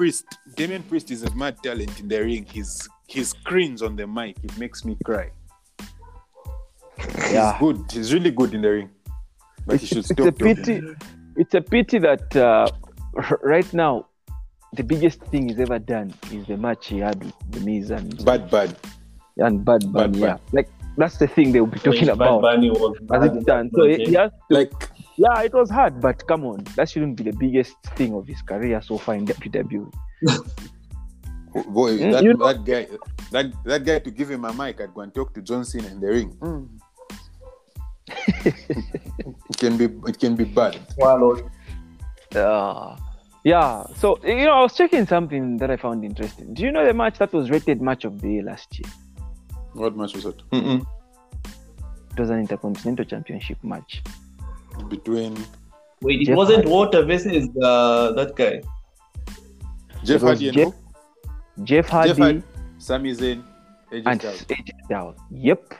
Priest is a mad talent in the ring. He screams on the mic. It makes me cry. Yeah. He's good. He's really good in the ring. But he should stop talking. It's a pity that right now, the biggest thing he's ever done is the match he had with The Miz and Bad Bunny. Yeah, like that's the thing they'll be talking about. Bad Bunny was as it done. So he has to, it was hard, but come on, that shouldn't be the biggest thing of his career so far in WWE. Boy, that guy to give him a mic, I'd go and talk to John Cena in the ring. It can be bad. Swallowed. Yeah, so, you know, I was checking something that I found interesting. Do you know the match that was rated match of the year last year? What match was it? Mm-mm. It was an Intercontinental Championship match. It wasn't Walter versus that guy. Jeff Hardy and who? Jeff Hardy, Sami Zayn, AJ Styles. AJ Styles. Yep.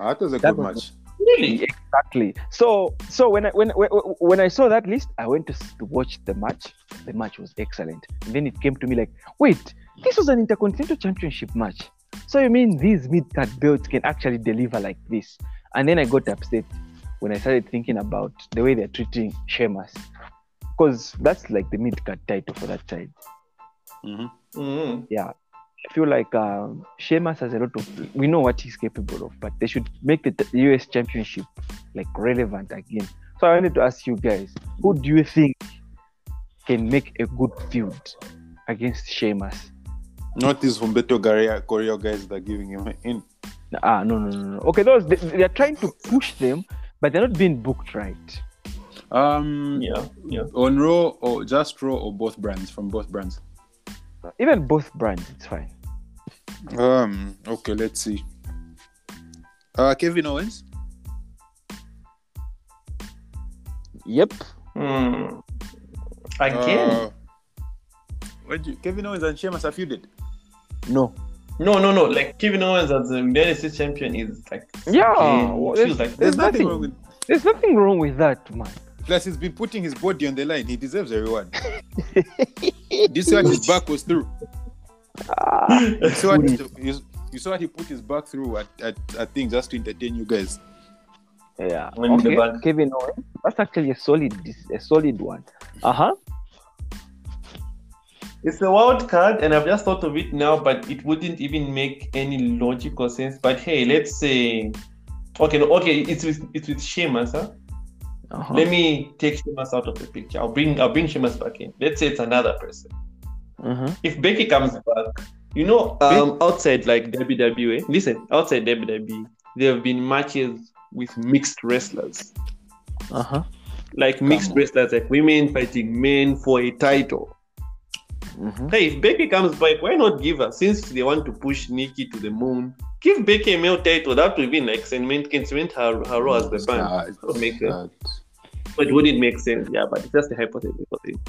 That was a good match. Really? Exactly. So when I saw that list, I went to watch the match. The match was excellent. And then it came to me like, wait, this was an Intercontinental Championship match. So you mean these mid-card belts can actually deliver like this? And then I got upset when I started thinking about the way they're treating Sheamus, because that's like the mid-card title for that side. Mm-hmm. Mm-hmm. Yeah. I feel like Sheamus has a lot of... We know what he's capable of, but they should make the US Championship like relevant again. So I wanted to ask you guys, who do you think can make a good feud against Sheamus? Not these Humberto Correa guys that are giving him an in. No. Okay, those they're trying to push them, but they're not being booked right. On Raw, or just Raw, or both brands, from both brands? Even both brands, it's fine. Okay, let's see. Kevin Owens. Yep. Again. Kevin Owens and Sheamus are feuded. No. Like Kevin Owens as the United States champion is like. Yeah. There's nothing wrong with that, man. Plus, he's been putting his body on the line. He deserves a reward. This is what his back was through. You saw what he put his back through at things just to entertain you guys. Yeah. Okay. Kevin Owens. That's actually a solid one. Uh-huh. It's a wild card, and I've just thought of it now, but it wouldn't even make any logical sense. But hey, let's say... Okay, it's with Sheamus, huh? Uh-huh. Let me take Sheamus out of the picture. I'll bring Sheamus back in. Let's say it's another person. Uh-huh. If Becky comes back, you know, outside like WWE, outside WWE, there have been matches with mixed wrestlers. Uh-huh. Like mixed wrestlers, like women fighting men for a title. Mm-hmm. Hey, if Becky comes back, why not give her? Since they want to push Nikki to the moon, give Becky a male title. That would be like cement her role as the band. But would it make sense? Yeah, but it's just a hypothetical thing.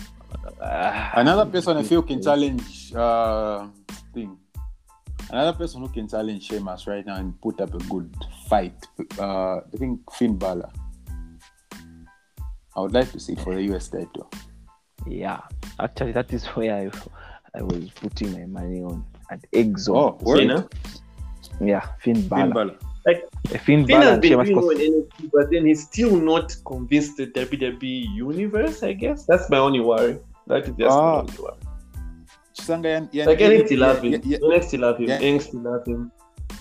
Another person I feel can challenge thing. Another person who can challenge Sheamus right now and put up a good fight. I think Finn Balor. I would like to see it for the US title. Yeah, actually, that is where I was putting my money on at Exo. Oh, Cena? Yeah, Finn Balor. Like, Finn has been doing well in NXT, but then he's still not convinced the WWE universe. I guess that's my only worry. That is just my only worry. Like NXT love him. NXT love him.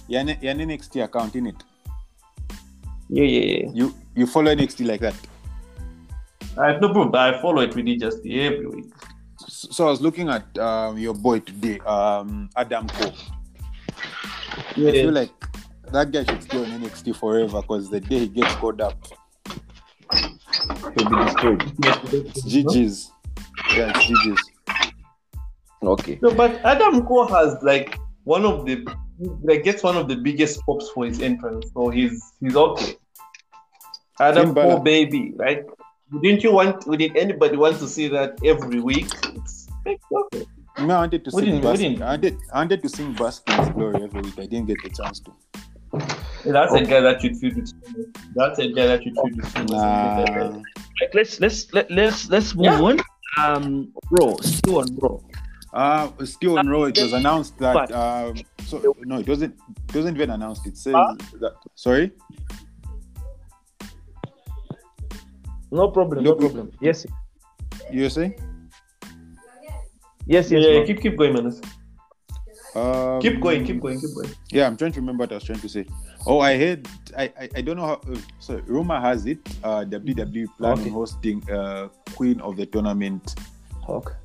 Yeah, an NXT account, innit? Yeah. You follow NXT like that. I have no proof, but I follow it religiously every week. So I was looking at your boy today, Adam Cole. Yeah. I feel like that guy should stay on NXT forever, because the day he gets called up, he'll be destroyed. It's GG's. Yeah, it's GG's. Okay. No, but Adam Cole has like gets one of the biggest pops for his entrance, so he's okay. Adam Cole, baby, right? Wouldn't anybody want to see that every week? It's okay. No, I did to sing Baskin. I did to sing Baskin's Glory every week. I didn't get the chance to. That's a guy that you feel with. That's a guy that you feel with. Like, let's move on. Raw, still on Raw. Still on Raw. It was announced that. No, it wasn't. Doesn't even announced. It says that. Sorry. No problem. Yes. You say? Yes. Yeah. Keep going, man. Keep going. Yeah, I'm trying to remember what I was trying to say. Oh, I heard. I don't know how. Sorry, rumor has it. WWE planning hosting Queen of the Tournament. Hawk.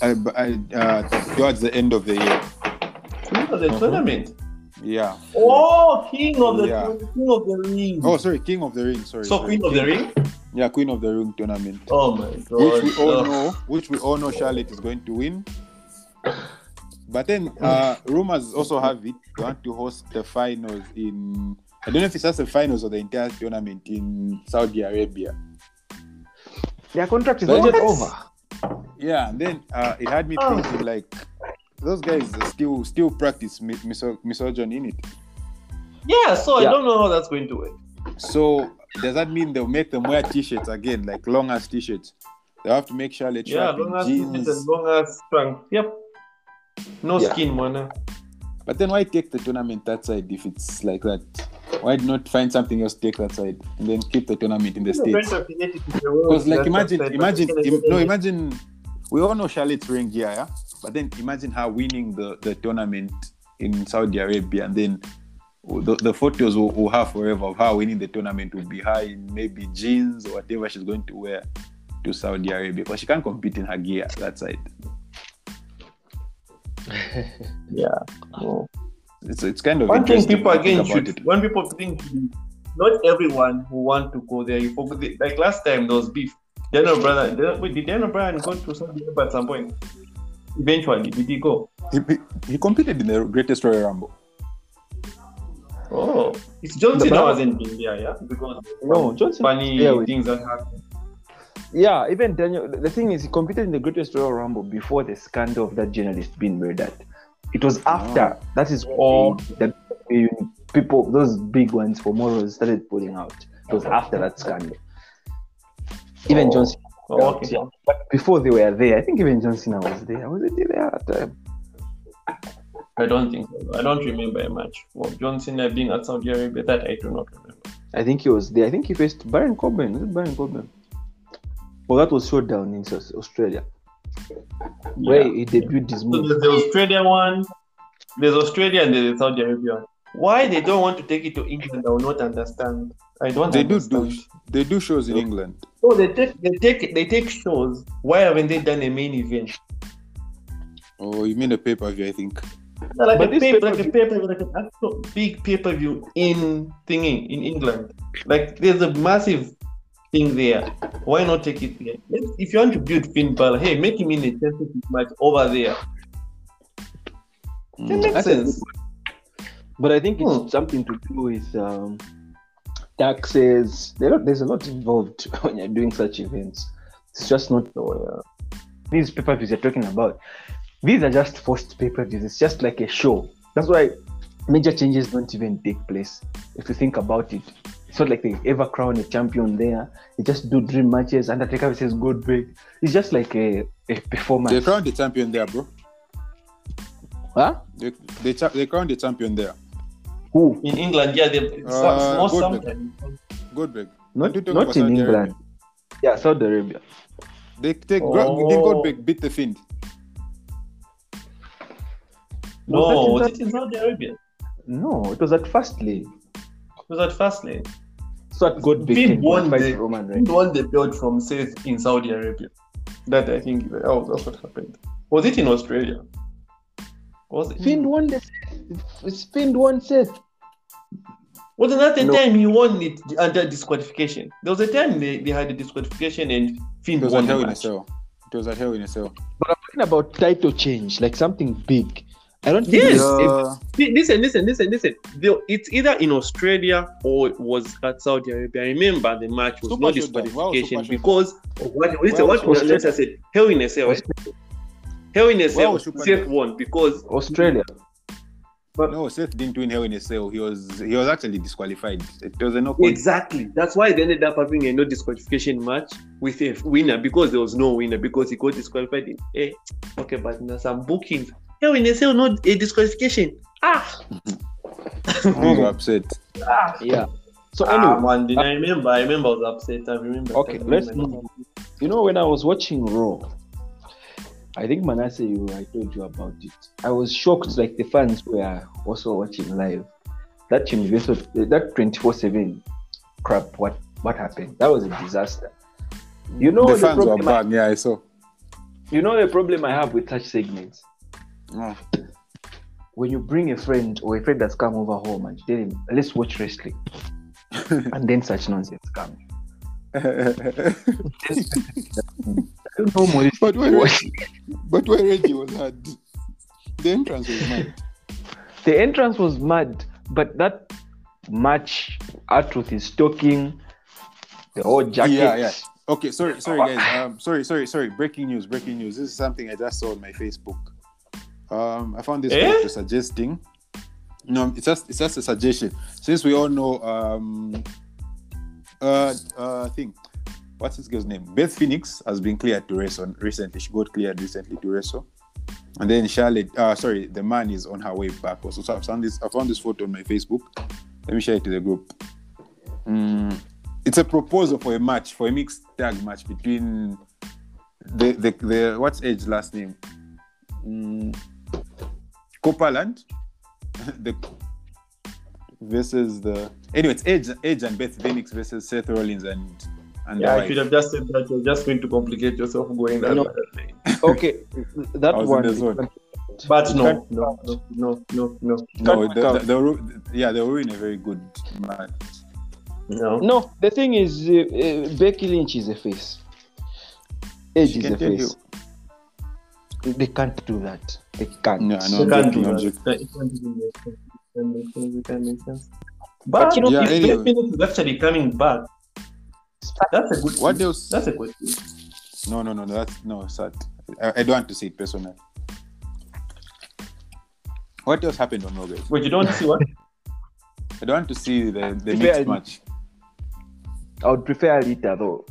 Towards the end of the year. Queen of the Tournament. Yeah. Oh, King of the Ring. Oh, sorry, King of the Ring. Sorry. Queen of the Ring. Yeah, Queen of the Ring tournament. Oh my God! Which we all know, Charlotte is going to win. But then rumors also have it they want to host the finals in. I don't know if it's just the finals or the entire tournament in Saudi Arabia. Their contract is already over. Yeah, and then it had me thinking like those guys still practice misogyny in it. Yeah, I don't know how that's going to work. So does that mean they'll make them wear t-shirts again, like long-ass t-shirts? They'll have to make Charlotte sharp in jeans. And long-ass trunk. Yep. No skin, man. But then why take the tournament that side if it's like that? Why not find something else to take that side and then keep the tournament in the States? Because like imagine, we all know Charlotte's ring gear, yeah? But then imagine her winning the tournament in Saudi Arabia and then the photos we'll have forever of her winning the tournament will be her in maybe jeans or whatever she's going to wear to Saudi Arabia, but she can't compete in her gear that side. Yeah, well, it's kind of one thing people again should. When people think, not everyone who want to go there. You forget, like last time there was beef. Did Daniel Bryan go to Saudi Arabia at some point? Eventually, did he go? He competed in the Greatest Royal Rumble. Oh, it's John Cena hasn't been there, yeah? Because John Cena funny things that happen. Yeah, even Daniel. The thing is, he competed in the Greatest Royal Rumble before the scandal of that journalist being murdered. It was after. That is all the people, those big ones for morals, started pulling out. It was after that scandal. Even John Cena. Okay. But before they were there, I think even John Cena was there. Was he there at the time? I don't think so. I don't remember a match. Well, John Cena being at Saudi Arabia, that I do not remember. I think he was there. I think he faced Baron Corbin. Was it Baron Corbin? Well, that was Showdown in Australia, where he debuted his move. So there's the Australia one, there's Australia and there's the Saudi Arabia one. Why they don't want to take it to England, I will not understand. They do shows in England. Oh, they take shows. Why haven't they done a main event? Oh, you mean a pay-per-view, I think. No, like a big pay-per-view in England. Like there's a massive thing there. Why not take it there? If you want to build Finn Balor, hey, make him in a championship match over there. That makes sense. But I think it's something to do with taxes. There's a lot involved when you're doing such events. It's just not these pay-per-views you're talking about. These are just forced pay-per-views. It's just like a show. That's why major changes don't even take place. If you think about it, it's not like they ever crown a champion there. They just do dream matches. Undertaker versus Goldberg. It's just like a performance. They crowned the champion there, bro. Huh? They crowned the champion there. Who? In England, yeah. Goldberg. Not in England. Arabia. Yeah, Saudi Arabia. Goldberg beat the Fiend. No, was it in Saudi Arabia? No, it was at Fastlane. So at Goldberg, Finn won the belt from Seth in Saudi Arabia. That I think that's what happened. Was it in Australia? Finn won Seth. Wasn't that time he won it under disqualification? There was a time they had a disqualification and Finn won the match. It was at Hell in a Cell. But I'm talking about title change, like something big. I don't think listen. It's either in Australia or it was at Saudi Arabia. I remember the match was not disqualification because what Australia said, Hell in a Cell. Hell in a Cell, Seth won because Australia. But no, Seth didn't win Hell in a Cell. He was actually disqualified. It was a no. Exactly. That's why they ended up having a no disqualification match with a winner, because there was no winner, because he got disqualified. Okay, but there's some bookings. Hell in a Cell, not a disqualification. Ah. I'm upset. Ah. Yeah. So anyway, man, I remember I was upset. Okay, you know, when I was watching Raw, I think Manasseh, I told you about it. I was shocked, like the fans were also watching live. That universal, that 24/7 crap. What happened? That was a disaster. You know, the fans were bad. Yeah, I saw. You know the problem I have with such segments. Mm. When you bring a friend or a friend that's come over home and tell him, "Let's watch wrestling," and then such nonsense comes. I don't know more. But where Reggie was mad, the entrance was mad. The entrance was mad, but that match, Artruth is talking, the whole jacket. Yeah. Okay, sorry, guys. Sorry. Breaking news. This is something I just saw on my Facebook. I found this post suggesting. No, it's just a suggestion. Since we all know, thing. What's this girl's name? Beth Phoenix has been cleared to wrestle recently. She got cleared recently to wrestle. And then Charlotte, the man is on her way back. So I found this photo on my Facebook. Let me share it to the group. It's a proposal for a match, for a mixed tag match between the what's Edge's last name? Copeland? Anyway, it's Edge and Beth Phoenix versus Seth Rollins and yeah, I could have just said that. You're just going to complicate yourself going that way. Okay, that one. But no. They were in a very good match. No, the thing is, Becky Lynch is a face. Edge is a face. They can't do that. They can't. It can't make sense. But you know, if Becky Lynch is actually coming back. That's a good. What else? That's a good. No. That's no sad. I don't want to see it personally. What else happened on August? Wait, you don't see what? I don't want to see the next match. I would prefer a later though.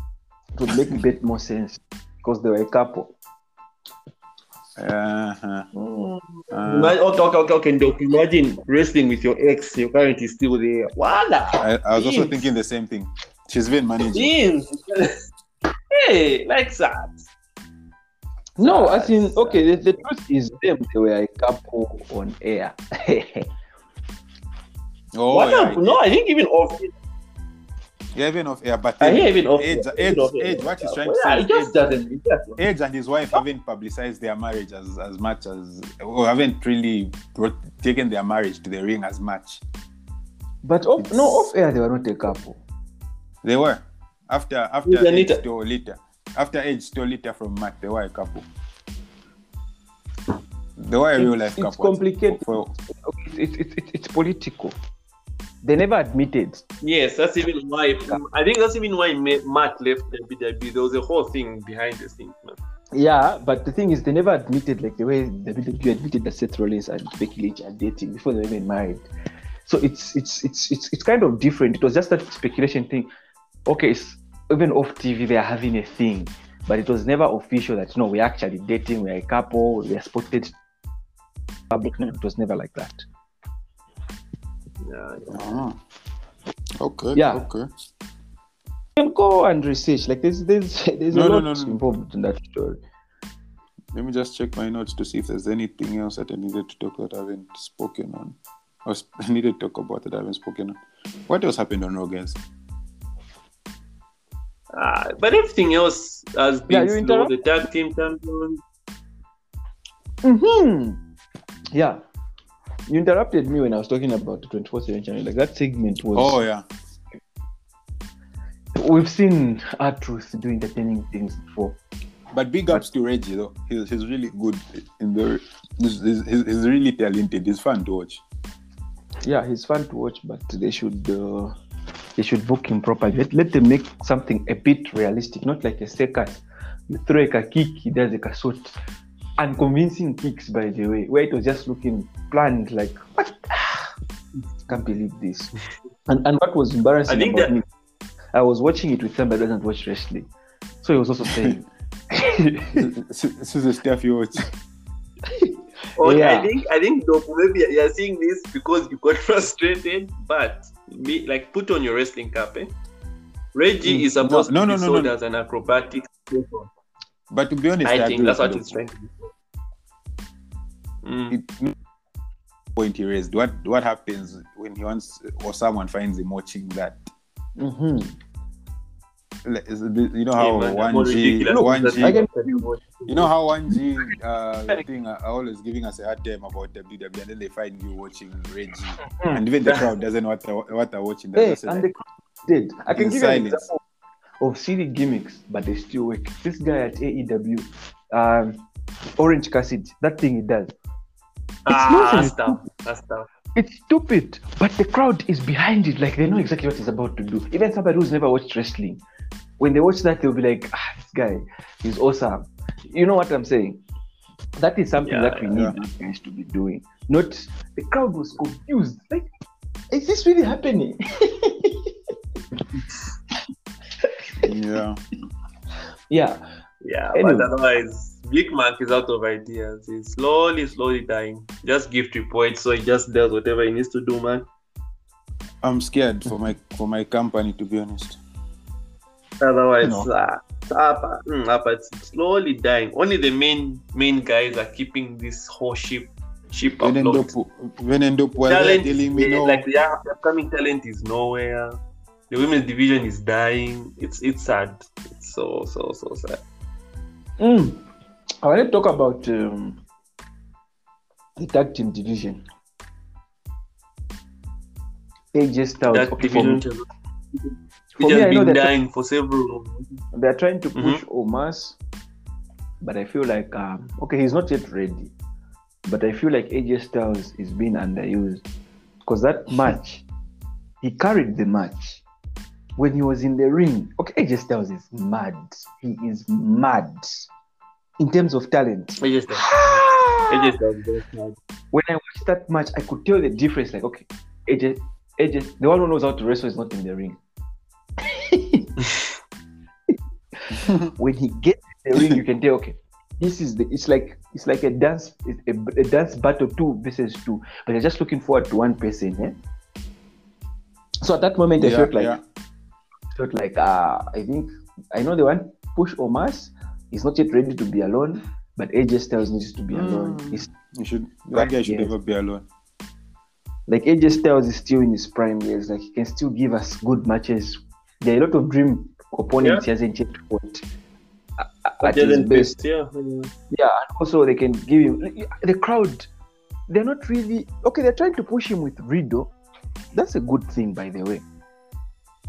It would make a bit more sense because they were a couple. Okay. Imagine wrestling with your ex. Your current is still there. Voila. I was also thinking the same thing. She's been managing. Hey, like that. No, as in, okay, the truth is they were a couple on air. I think even off air. Yeah, even off air, but Edge, what he's trying to say, Edge and his wife haven't publicized their marriage as much as, or haven't really taken their marriage to the ring as much. But off air, they were not a couple. They were after Edge stole Lita. After Edge stole Lita from Matt, they were a couple. They were a real life couple. It's complicated. It's political. They never admitted. Yes, that's even why. I think that's even why Matt left WWE. There was a whole thing behind the scenes, man. Yeah, but the thing is, they never admitted, like the way WWE admitted that Seth Rollins and Becky Lynch are dating before they were even married. So it's kind of different. It was just that speculation thing. Okay, it's even off TV, they are having a thing, but it was never official that, no, we're actually dating, we're a couple, we're spotted. It was never like that. Yeah. Okay. You can go and research. Like, there's a lot involved in that story. Let me just check my notes to see if there's anything else that I needed to talk about I haven't spoken on. I needed to talk about that I haven't spoken on. What else happened on Raw, guys? But everything else has been slow. The tag team champion. Yeah. You interrupted me when I was talking about the 24/7 channel. Like, that segment was... Oh, yeah. We've seen Artruth do entertaining things before. But big ups to Reggie, though. He's really good. He's really talented. He's fun to watch. Yeah, he's fun to watch, but they should... They should book him properly. Let them make something a bit realistic, not like a circus. You throw a kick, he does a kasot. unconvincing kicks, by the way, where it was just looking planned, like, what? Can't believe this. And what was embarrassing about me, I was watching it with somebody who doesn't watch wrestling. So he was also saying, this is the stuff you watch. Oh, yeah. I think though, maybe you're seeing this because you got frustrated, but me, like, put on your wrestling cap, eh? Reggie is supposed to be sold as an acrobatic. But to be honest, I think that's what it's trying to do. Point he raised. What happens when he wants or someone finds him watching that? Mm-hmm. You know how 1G, you know how 1G thing are always giving us a hard time about WWE, and then they find you watching Reggie, and even the crowd doesn't know what they're watching. Hey, and the crowd did. I can give you an example of silly gimmicks, but they still work. This guy at AEW, Orange Cassidy, that thing he does. That's tough. It's stupid, but the crowd is behind it. Like, they know exactly what he's about to do. Even somebody who's never watched wrestling, when they watch that, they'll be like, this guy is awesome. You know what I'm saying? That is something that we need these guys to be doing. Not, the crowd was confused. Like, is this really happening? Yeah, anyway. But otherwise, Big Mac is out of ideas. He's slowly dying. Just give 3 points, so he just does whatever he needs to do, man. I'm scared for my company, to be honest. Otherwise, it's slowly dying. Only the main guys are keeping this whole ship afloat. The upcoming talent is nowhere. The women's division is dying. It's sad. It's so sad. I want to talk about the tag team division. AJ Styles. That division has been dying for several. They're trying to push Omos, but I feel like he's not yet ready. But I feel like AJ Styles is being underused because that match, he carried the match. When he was in the ring, AJ Styles is mad. He is mad in terms of talent. AJ Styles is mad. When I watched that match, I could tell the difference. Like, AJ, the one who knows how to wrestle is not in the ring. When he gets in the ring, you can tell. This is it's like a dance, a dance battle 2v2, but you're just looking forward to one person. Eh? So at that moment, I think I know the one push Omos. He's not yet ready to be alone, but AJ Styles needs to be alone. That guy should never be alone. Like, AJ Styles is still in his prime years. Like, he can still give us good matches. There are a lot of dream opponents he hasn't yet fought. At his best. And also they can give him the crowd. They're not really they're trying to push him with Riddle. That's a good thing, by the way.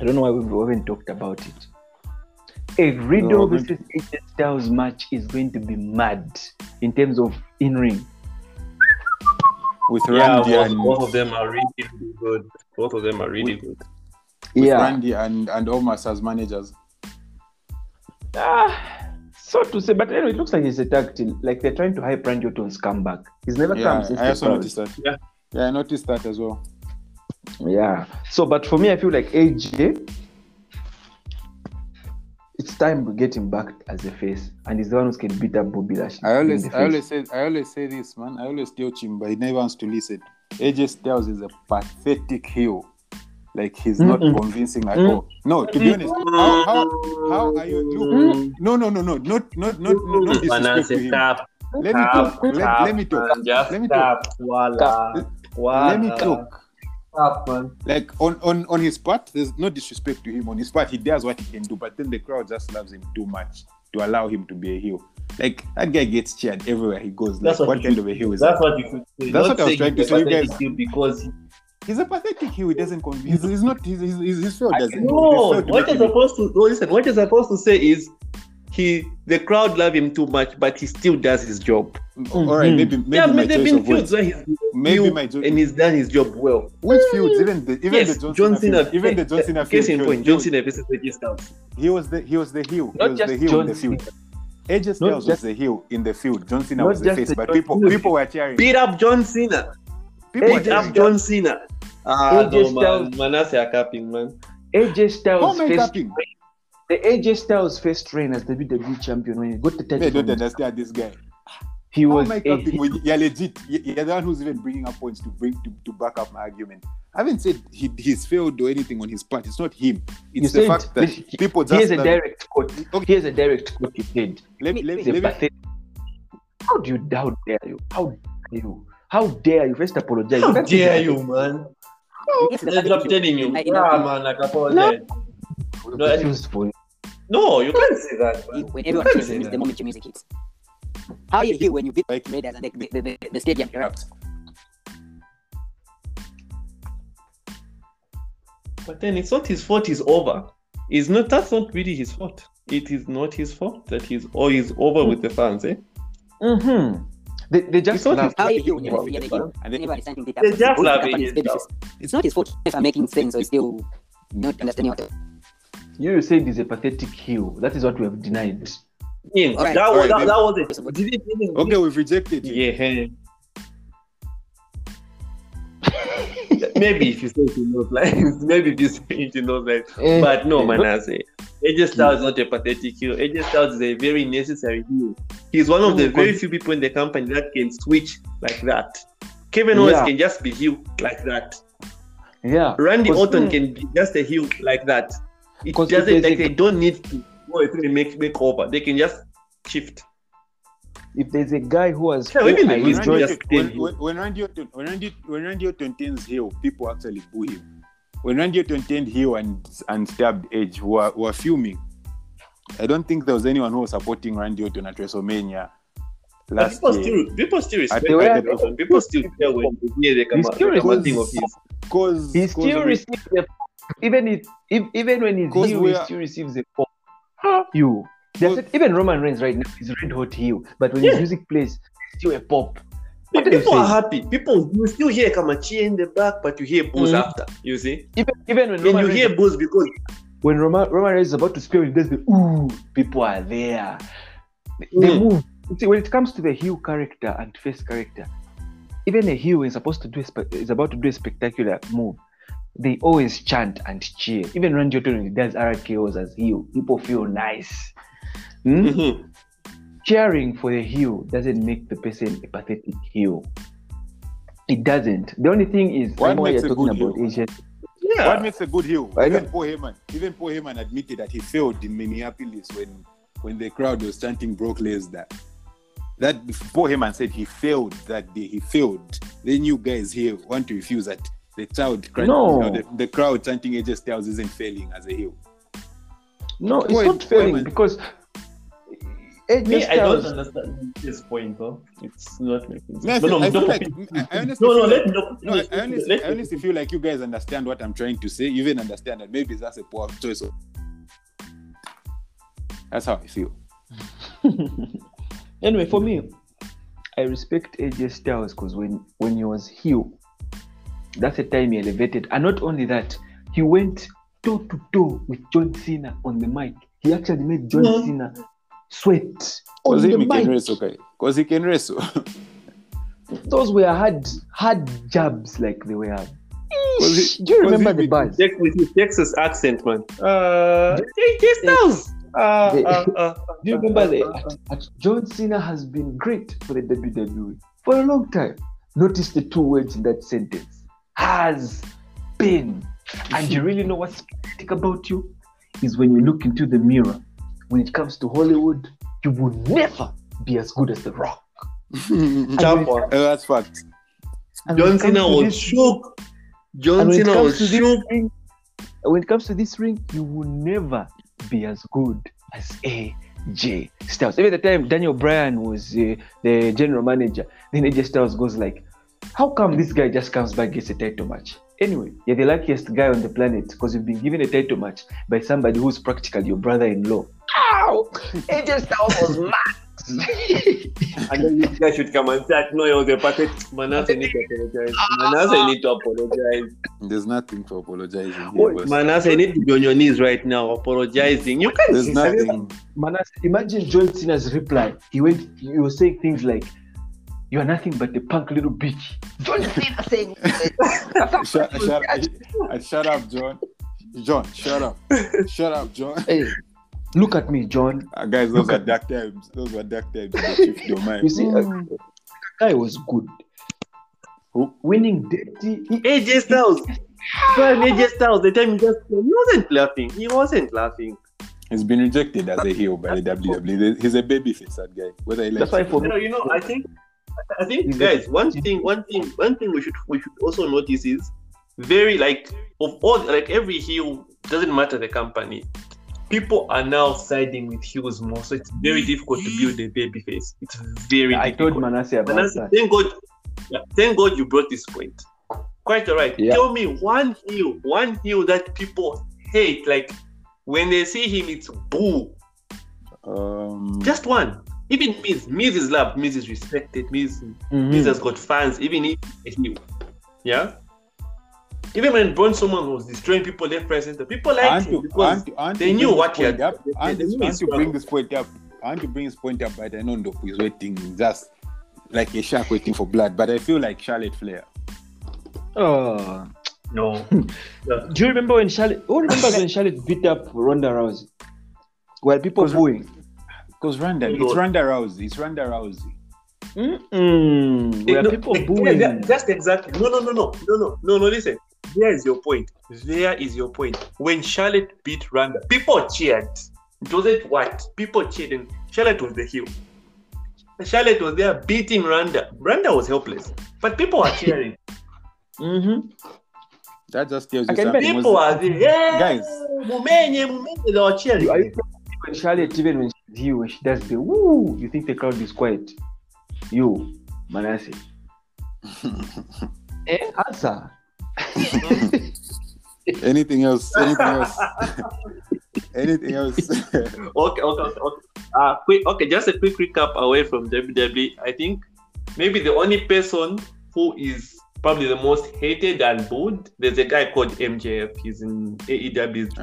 I don't know why we haven't talked about it. A Riddle versus AJ Styles match is going to be mad in terms of in-ring. With Randy both of them are really good. With Randy and Omos as managers. So to say, but anyway, it looks like it's a tag team. Like, they're trying to hype Randy Orton's comeback. He's never come since I also noticed that. Yeah, I noticed that as well. Yeah. So, but for me, I feel like AJ, it's time to get him back as a face, and he's the one who can beat up Bobby Lashley. I always say this, man. I always tell him, but he never wants to listen. AJ Styles is a pathetic heel. Like, he's not convincing at all. No, to be honest, how are you? Look, not disrespect to him. Let me talk. Like, on his part, there's no disrespect to him. On his part, he does what he can do, but then the crowd just loves him too much to allow him to be a heel. Like, that guy gets cheered everywhere he goes. Like, what kind of a heel is that? That's what you could say. That's what I was trying to say, you guys. Because he's a pathetic heel. He doesn't convince. He's not. His heel doesn't. No. What you're supposed to listen. What you're supposed to say is, the crowd love him too much, but he still does his job. All right, maybe they've been feuds where he's done his job well. Which feuds? Even the John Cena, even the John Cena. Case in point, John Cena versus AJ Styles. He was the heel. Not just the heel in the feud. AJ Styles was the heel in the field. John Cena was the face, but people were cheering. Beat up John Cena. Beat up John Cena. AJ Styles, Manasa capping, man. AJ Styles face train. The AJ Styles face train as the WWE champion. When you go to touch, they don't understand this guy. He was yeah, legit. You're the one who's even bringing up points to back up my argument. I haven't said he's failed or anything on his part. It's not him. It's the fact that people just... Here's a direct quote. Okay. Here's a direct quote he said. How do you... How dare you? How dare you? How dare you? First apologize. How dare you, man? I'm telling you. Nah, man. I apologize. No, you can't say that. When everyone cheers, it's the moment your music hits. How do you feel when you beat Raiders and the stadium erupts? But then it's not his fault he's over. It's not, that's not really his fault. It is not his fault that he's over with the fans, eh? Mm-hmm. They just love it. It's not his fault if I'm making sense or still not understanding what you said is a pathetic heel. That is what we have denied. Yeah, right. That was it. Did it. Okay, we've rejected it. Yeah. Maybe if you say it in those lines. But no, Manasseh. AJ Styles is not a pathetic heel. AJ Styles is a very necessary heel. He's one of the very few people in the company that can switch like that. Kevin Owens can just be heel like that. Yeah. Randy Orton can be just a heel like that. It doesn't like they don't need to make over. They can just shift. If there's a guy who has when Randy Orton turns heel, people actually boo him. When Randy Orton turned heel and stabbed Edge, were fuming. I don't think there was anyone who was supporting Randy Orton at WrestleMania last year. People still respect Randy Orton. People still care when they hear they come out thing of his. Because he still receives the even when he's heel, he still receives the pop. Even Roman Reigns right now is red hot heel, but when his music plays, it's still a pop. But people are happy. People, you still hear Kamachi in the back, but you hear boos after. You see, even when Roman you hear boos because when Roman Reigns is about to spear, there's the ooh, people are there. They move. You see, when it comes to the heel character and face character, even a heel is about to do a spectacular move. They always chant and cheer. Even Randy Orton does RKOs as heel. People feel nice. Cheering for the heel doesn't make the person a pathetic heel. It doesn't. The only thing is what makes a good heel. What makes a good heel? Even Paul Heyman admitted that he failed in Minneapolis when the crowd was chanting Brock Lesnar. That Paul Heyman said he failed that day. He failed. Then you guys here want to refuse that. The crowd chanting AJ Styles isn't failing as a heel. No, it's not failing because AJ Styles... I don't understand this point, though. It's not making sense. I honestly feel like you guys understand what I'm trying to say. You even understand that maybe that's a poor choice. That's how I feel. Anyway, for me, I respect AJ Styles because when he was heel, that's the time he elevated. And not only that, he went toe-to-toe with John Cena on the mic. He actually made John Cena sweat on the mic. Because he can wrestle. Those were hard jabs like they were. Do you remember the bars? With his Texas accent, man. Do you remember John Cena has been great for the WWE for a long time. Notice the two words in that sentence. Has been. And you really know what's specific about you is when you look into the mirror. When it comes to Hollywood, you will never be as good as The Rock. That's fact. John Cena was shook. When it comes to this ring, you will never be as good as AJ Styles. Every time Daniel Bryan was the general manager, then AJ Styles goes like, how come this guy just comes back and gets a title match? Anyway, you're the luckiest guy on the planet because you've been given a title match by somebody who's practically your brother-in-law. Ow! AJ Styles was mad. I know you guys should come and say, no, you're the packet. Manase, you need to apologize. Manase, need to apologize. There's nothing to apologize. Manase, need to be on your knees right now, apologizing. You can't. There's nothing. Manase, imagine John Cena's reply. He was saying things like, "You are nothing but a punk little bitch." John Cena saying, "Shut up, John. John, shut up. Shut up, John. Hey. Look at me, John." Guys, those are dark times. Those were dark times. You see, guy was good. Who? Winning dirty. AJ Styles. AJ Styles, the time he wasn't laughing. He's been rejected as a heel by the WWE. He's a babyface, that guy. Whether he likes it or not. You know, I think, guys, one thing we should also notice is every heel, doesn't matter the company. People are now siding with heels more, so it's very difficult to build a baby face. It's very difficult. I told Manase about that. Thank God you brought this point. Quite all right. Yeah. Tell me one heel that people hate. Like, when they see him, it's boo. Just one. Even Miz. Miz is loved. Miz is respected. Miz, Miz has got fans, even if he's a heel. Yeah? Even when Braun Strowman was destroying people left, right, center, people liked him because they knew what he had. I want to bring this point up, but I know Ndopu is waiting, just like a shark waiting for blood. But I feel like Charlotte Flair. Oh no! Do you remember when Charlotte? Who remembers when Charlotte beat up Ronda Rousey? Well, people booing because it's Ronda Rousey. People booing. That's exactly. No. Listen. There is your point. When Charlotte beat Ronda, people cheered. It wasn't white. People cheered, and Charlotte was the heel. Charlotte was there beating Ronda. Ronda was helpless, but people are cheering. That just tells you something. People are there, guys. They are cheering. Are you when Charlotte, even when she's here, when she does the woo, you think the crowd is quiet? You, Manase. Answer. Anything else? Anything else? Okay. Just a quick recap away from WWE. I think maybe the only person who is probably the most hated and booed, there's a guy called MJF. He's in AEW. He's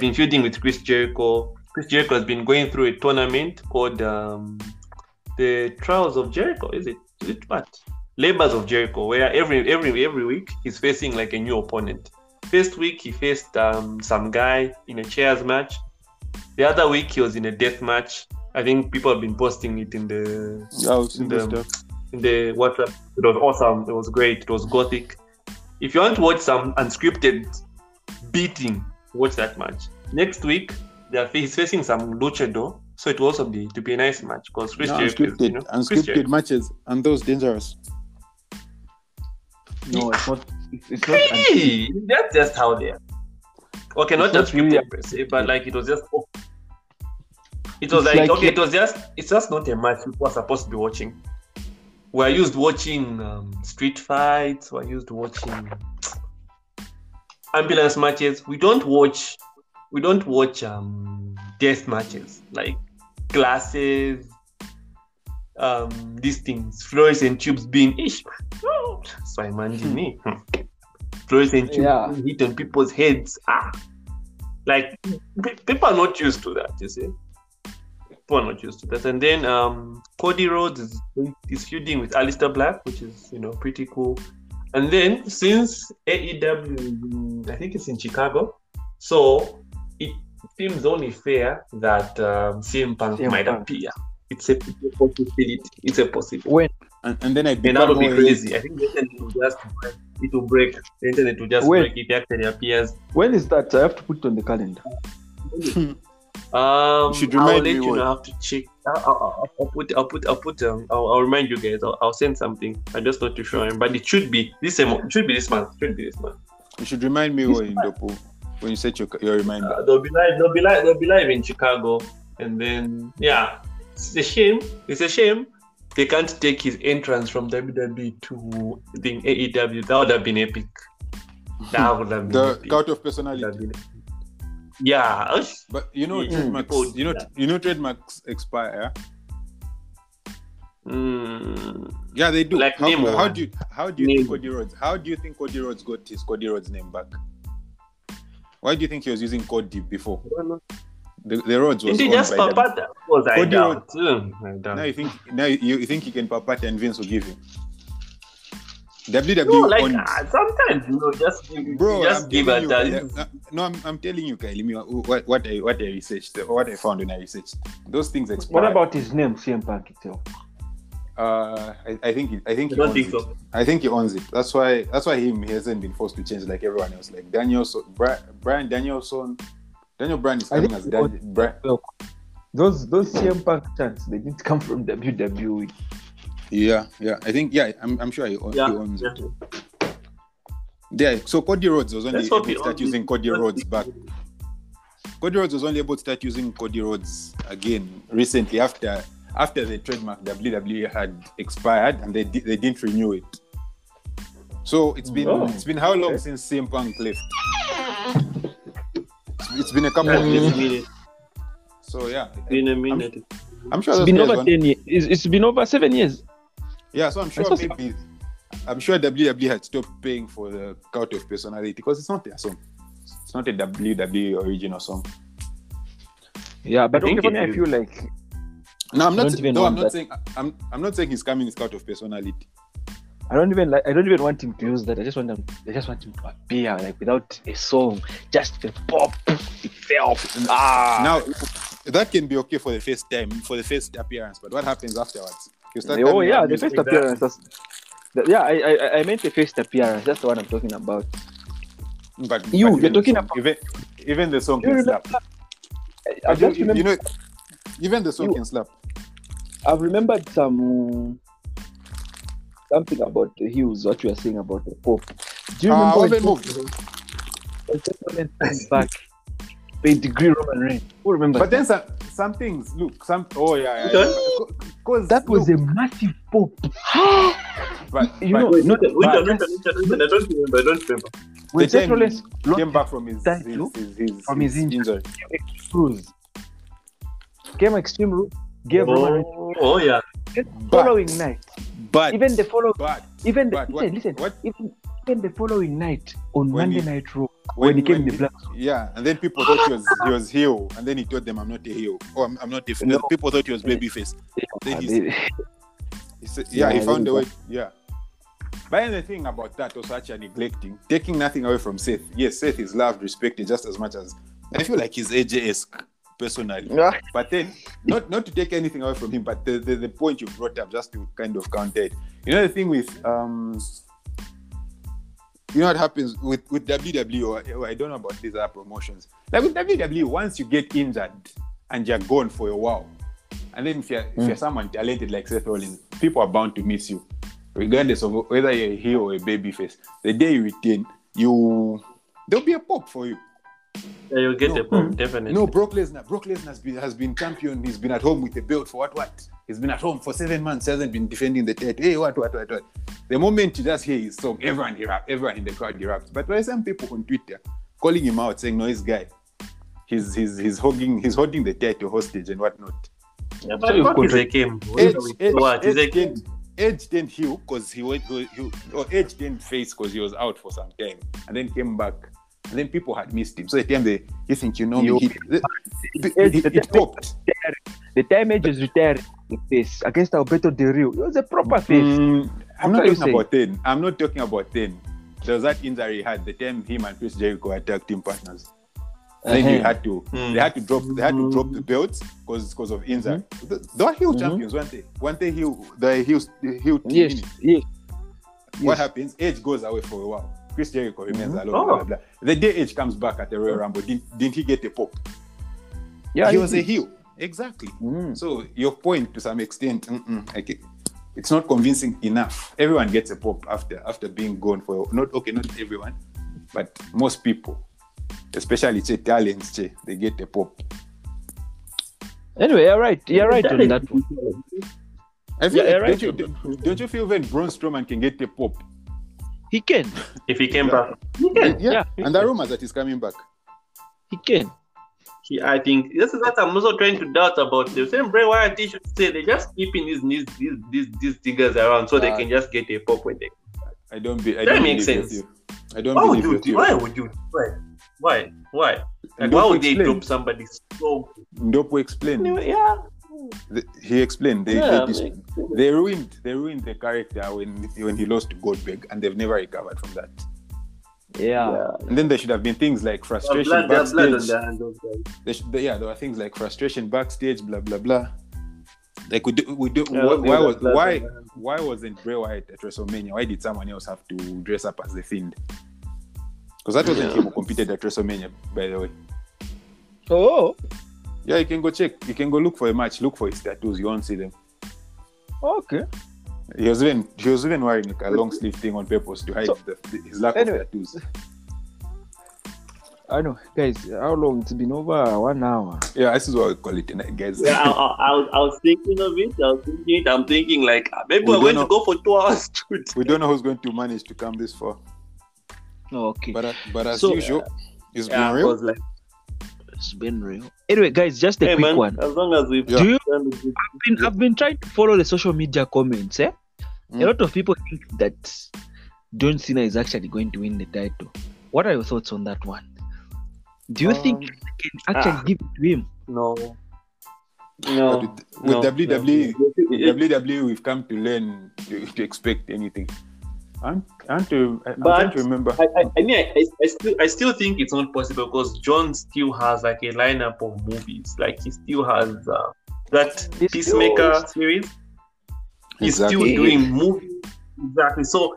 been feuding with Chris Jericho. Chris Jericho has been going through a tournament called the Trials of Jericho. Is it what? Labors of Jericho, where every week he's facing like a new opponent. First week he faced some guy in a chairs match. The other week he was in a death match. I think people have been posting it in the WhatsApp. It was awesome. It was great. It was gothic. If you want to watch some unscripted beating, watch that match. Next week he's facing some luchador, so it will also be to be a nice match because unscripted matches and those dangerous. No, it's not. It's not. Hey, that's just how they are. Okay, not just really per se, but like it was just. It was like okay, it was just. It's just not a match people are supposed to be watching. We're used to watching street fights. We're used to watching ambulance matches. We don't watch death matches like glasses. These things, fluorescent tubes being ish. So I imagine me. Fluorescent tubes hit on people's heads. Like people are not used to that, you see. People are not used to that. And then Cody Rhodes is feuding with Aleister Black, which is pretty cool. And then since AEW, I think it's in Chicago, so it seems only fair that CM Punk might appear. It's a possibility. It's a possibility. When and then that will be crazy. I think the internet will just break. The internet will just break if it actually appears. When is that? I have to put it on the calendar. I'll let you know. I have to check. I'll remind you guys. I'll send something. I'm just not too sure, but it should be this. It should be this month. You should remind me when Ndopu. When you set your reminder. They'll be live in Chicago, and then It's a shame they can't take his entrance from WWE to the AEW. That would have been epic. That would have been the cult of personality. Yeah. But you know trademarks. Trademarks expire. Yeah? Yeah, they do. Like how do you think Cody Rhodes got his Cody Rhodes name back? Why do you think he was using Cody before? The Rhodes was owned just by them. Was I doubt. Now you think you can papata and Vince will give him? WWE sometimes I'm telling you, Kylie, what I researched, what I found when I researched those things expire. What about his name, CM Punk itself? I think he owns it. That's why he hasn't been forced to change like everyone else. Like Daniel Bryan is coming as Daniel Bryan. Look, those CM Punk chants, they didn't come from WWE. Yeah. I'm sure he owns it. Yeah. So Cody Rhodes was only able to start using Cody Rhodes back. Cody Rhodes was only able to start using Cody Rhodes again recently after the trademark WWE had expired and they didn't renew it. So it's been how long since CM Punk left? It's been a couple of minutes. So yeah, it's been a minute. I'm sure it's been over 10 years. It's been over 7 years. Yeah, so I'm sure WWE had stopped paying for the Cult of Personality because it's not their song. It's not a WWE original song. Yeah, but I feel like I'm not saying he's coming as Cult of Personality. I don't even want him to use that. I just want him to appear like without a song, just the pop itself. Now that can be okay for the first time, for the first appearance. But what happens afterwards? The first appearance. I meant the first appearance. That's the one I'm talking about. But you're talking about even the song can slap. Even the song can slap. I've remembered something about the heels, what you are saying about the pop. Do you remember when Roman back? They degree Roman Reigns. Who remembers? But then some things. Look, because that was a massive pop. I don't remember. When Seth Rollins came back from his injury, came Extreme Rules, gave Roman Reigns. Oh yeah. Following night. Even the following night on Monday Night Raw when he came in the black suit. Yeah, and then people thought he was heel, and then he told them, "I'm not a heel." I'm not a heel. No. People thought he was babyface. He found a way. Yeah. But then the thing about that was actually neglecting, taking nothing away from Seth. Yes, Seth is loved, respected just as much as I feel like he's AJ-esque personally. Yeah. But then, not to take anything away from him, but the point you brought up just to kind of counter it. You know the thing with you know what happens with WWE, or I don't know about these other promotions. Like with WWE, once you get injured and you're gone for a while, and then if you're someone talented like Seth Rollins, people are bound to miss you, regardless of whether you're a heel or a babyface. The day you retain, there'll be a pop for you. Yeah, you'll get a pop, definitely. No, Brock Lesnar has been champion. He's been at home with the belt for what? He's been at home for 7 months. Hasn't been defending the title. Hey, what? The moment you just hear his song, everyone in the crowd erupts. But there are some people on Twitter calling him out, saying, "No, this guy, he's holding the title hostage and whatnot." Yeah, but Edge didn't heal because Edge didn't face because he was out for some time, and then came back. And then people had missed him. So at the time, it popped. The time Edge is retired the face against Alberto Del Rio. It was a proper face. I'm not talking about then. There was that injury he had the time him and Chris Jericho attacked team partners. And then they had to drop the belts because of injury. They were heel champions, weren't they? Weren't they heel team? Yes. What happens? Edge goes away for a while. Chris Jericho remains alone. Blah, blah, blah. The day Edge comes back at the Royal Rumble, didn't he get a pop? Yeah, he was a heel. Exactly. So your point, to some extent, it's not convincing enough. Everyone gets a pop after being gone for not everyone, but most people, especially talents, they get a pop. Anyway, you're right on that one. I feel don't you feel when Braun Strowman can get a pop? He can. If he came back. He can. Yeah. And the rumors that he's coming back. He can. I think this is what I'm also trying to doubt about. The same Bray Wyatt issue say they're just keeping these diggers around so they can just get a pop when they. That makes sense. You. I don't. Why would you? Why would you? Why? Why? Like, why would they dope somebody so? Dope explained. Anyway, yeah. He explained. They ruined the character when he lost to Goldberg, and they've never recovered from that. Yeah. And then there should have been things like frustration backstage. There were things like frustration backstage, blah blah blah. Like we do. Yeah, why wasn't Bray Wyatt at WrestleMania? Why did someone else have to dress up as the Fiend? Because that wasn't him who competed at WrestleMania, by the way. Oh. Yeah, you can go check. You can go look for a match. Look for his tattoos. You won't see them. Okay. He was even wearing like a long sleeve thing on purpose to hide his lack of tattoos. I know, guys. How long? It's been over 1 hour. Yeah, this is what we call it tonight, guys. Yeah, I was thinking of it. I'm thinking like maybe we're going to go for 2 hours. We don't know who's going to manage to come this far. Okay. But as usual, it's been real. It's been real. Anyway, guys, just a quick one. As long as we've I've been trying to follow the social media comments. A lot of people think that John Cena is actually going to win the title. What are your thoughts on that one? Do you think they can actually give it to him? No. With WWE, we've come to learn to expect anything. I'm trying to remember. I still think it's not possible because John still has like a lineup of movies. Like he still has that Peacemaker series. He's still doing movies. Exactly. So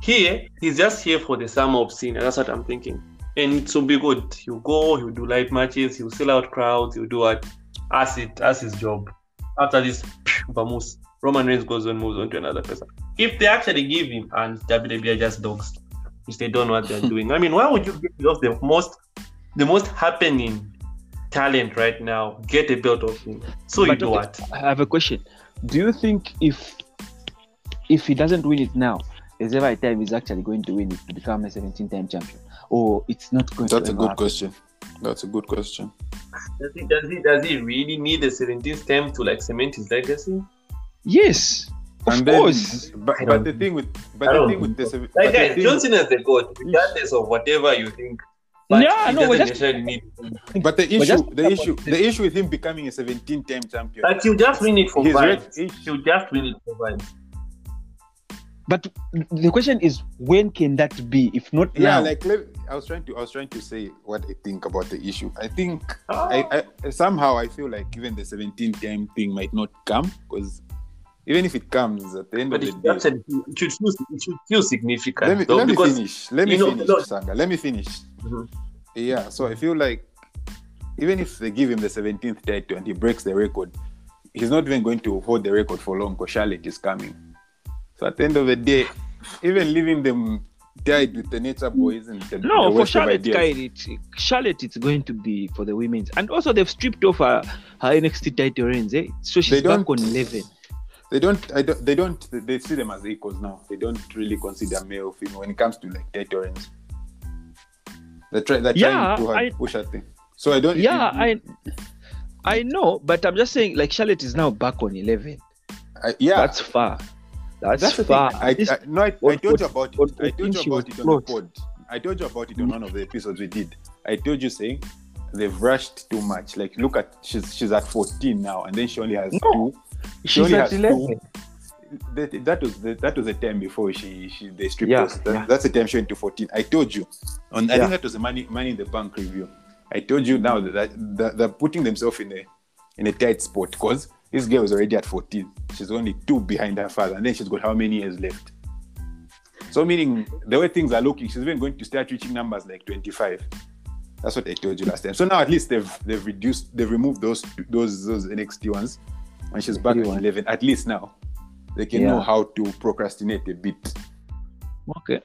here he's just here for the summer of Cena. That's what I'm thinking. And it will be good. He'll go. He'll do live matches. He'll sell out crowds. He'll do what? As his job. After this, vamos. Roman Reigns goes on, moves on to another person. If they actually give him, and WWE are just dogs, which they don't know what they're doing. I mean, why would you give off the most happening talent right now? Get a belt off him. So but you do what? I have a question. Do you think if he doesn't win it now, is every time he's actually going to win it to become a 17-time champion, or it's not going? That's to a good happen? Question. That's a good question. Does he really need the 17th time to like cement his legacy? Yes, of course. But the thing with this, like guys, John Cena is the god, regardless of whatever you think. But the issue with him becoming a 17-time champion, like you just win it for Vines. You just win it for Vines. But the question is, when can that be? If not now, like I was trying to say what I think about the issue. I think I feel like even the 17-time thing might not come because. Even if it comes at the end of the day, it should feel significant. Let me finish, Sanga. Mm-hmm. Yeah, so I feel like even if they give him the 17th title and he breaks the record, he's not even going to hold the record for long because Charlotte is coming. So at the end of the day, even leaving them tied with the nature boys and the for Charlotte, it's going to be for the women's. And also they've stripped off her NXT title reigns, so she's back on 11. They see them as equals now. They don't really consider male or female when it comes to like deterrence. They're trying to push that thing. So I don't. I know, but I'm just saying like Charlotte is now back on 11. That's far. That's far. I told you about it on the pod. I told you about it on one of the episodes we did. I told you saying they've rushed too much. Like look at she's at 14 now, and then she only has two. She's at 11. That was the time before they stripped us. That's the time she went to 14. I told you. I think that was the money in the bank review. I told you now that they're putting themselves in a tight spot because this girl is already at 14. She's only two behind her father, and then she's got how many years left? So meaning the way things are looking, she's even going to start reaching numbers like 25. That's what I told you last time. So now at least they've removed those NXT ones. And she's back at 11. At least now, they can know how to procrastinate a bit. Okay,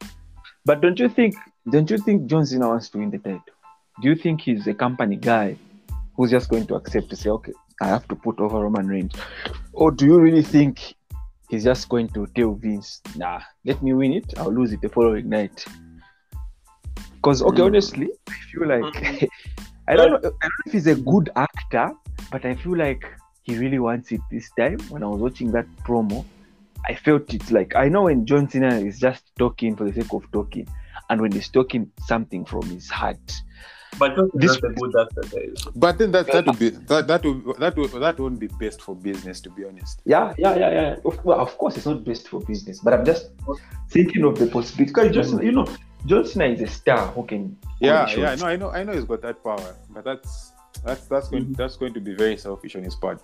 but don't you think John Cena wants to win the title? Do you think he's a company guy who's just going to accept to say, okay, I have to put over Roman Reigns, or do you really think he's just going to tell Vince, nah, let me win it, I'll lose it the following night? Because honestly, I feel like I don't know if he's a good actor, but I feel like he really wants it this time. When I was watching that promo, I felt it. Like, I know when John Cena is just talking for the sake of talking, and when he's talking something from his heart. But this a good actor, but then that won't be best for business, to be honest. Yeah. Of course, it's not best for business. But I'm just thinking of the possibility, because John Cena is a star who can. I know he's got that power, but that's going to be very selfish on his part.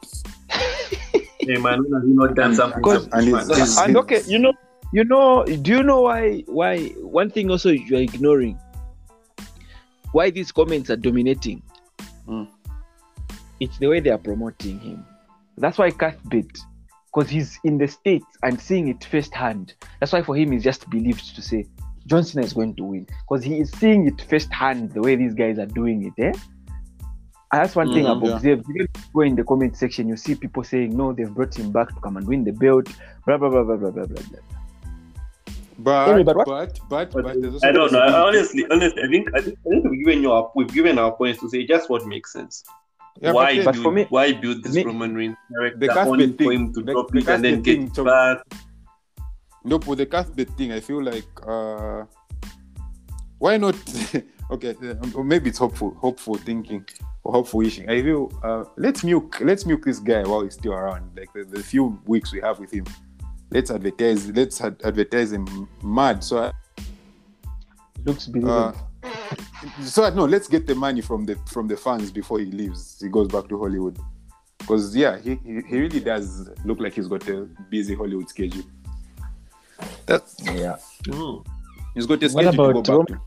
Hey man, you know, done something. And okay, do you know why one thing also you're ignoring? Why these comments are dominating? It's the way they are promoting him. That's why Cuthbert, because he's in the States and seeing it firsthand. That's why for him, he's just believed to say John Cena is going to win, because he is seeing it firsthand the way these guys are doing it. And that's one thing I've observed. You go in the comment section, you see people saying, no, they've brought him back to come and win the belt, blah, blah, blah, blah, blah, blah, blah. But I don't know. Honestly, I think we've given our points to say just what makes sense. Yeah, why build this Roman Reigns character only for him to drop it and then get back? No, for the Cuthbert thing, I feel like why not? Okay, or maybe it's hopeful thinking or hopeful wishing. I feel let's milk this guy while he's still around. Like the few weeks we have with him. Let's advertise him mad. So looks believable. Let's get the money from the fans before he leaves. He goes back to Hollywood, because he really does look like he's got a busy Hollywood schedule. He's got a schedule to go back to.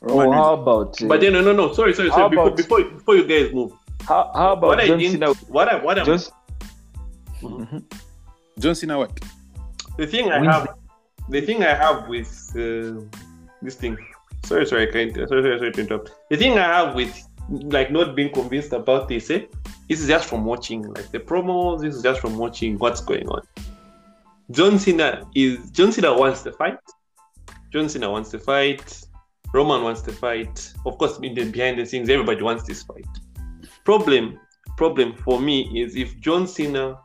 No. Sorry. Before you guys move, how about what John Cena? What I just. Mm-hmm. John Cena, what? The thing I have with this thing. Sorry to interrupt. The thing I have with like not being convinced about this, this is just from watching like the promos. This is just from watching what's going on. John Cena wants the fight. Roman wants the fight. Of course, behind the scenes, everybody wants this fight. Problem for me is if John Cena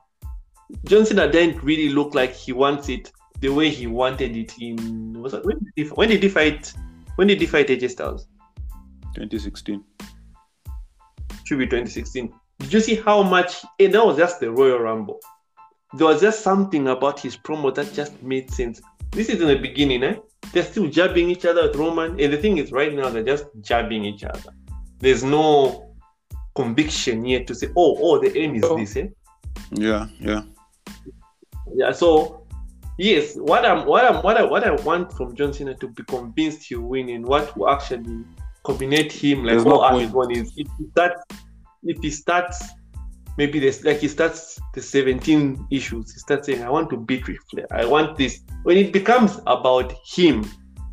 didn't really look like he wants it the way he wanted it in... When did he fight AJ Styles? 2016. Should be 2016. Did you see how much... And that was just the Royal Rumble. There was just something about his promo that just made sense. This is in the beginning, They're still jabbing each other at Roman. And the thing is, right now, they're just jabbing each other. There's no conviction yet to say, the aim is this, Yeah. So, yes, what I want from John Cena to be convinced he'll win, and what will actually combinate him like one is if he starts, maybe there's like he starts the 17 issues. He starts saying, "I want to beat Ric Flair. I want this." When it becomes about him,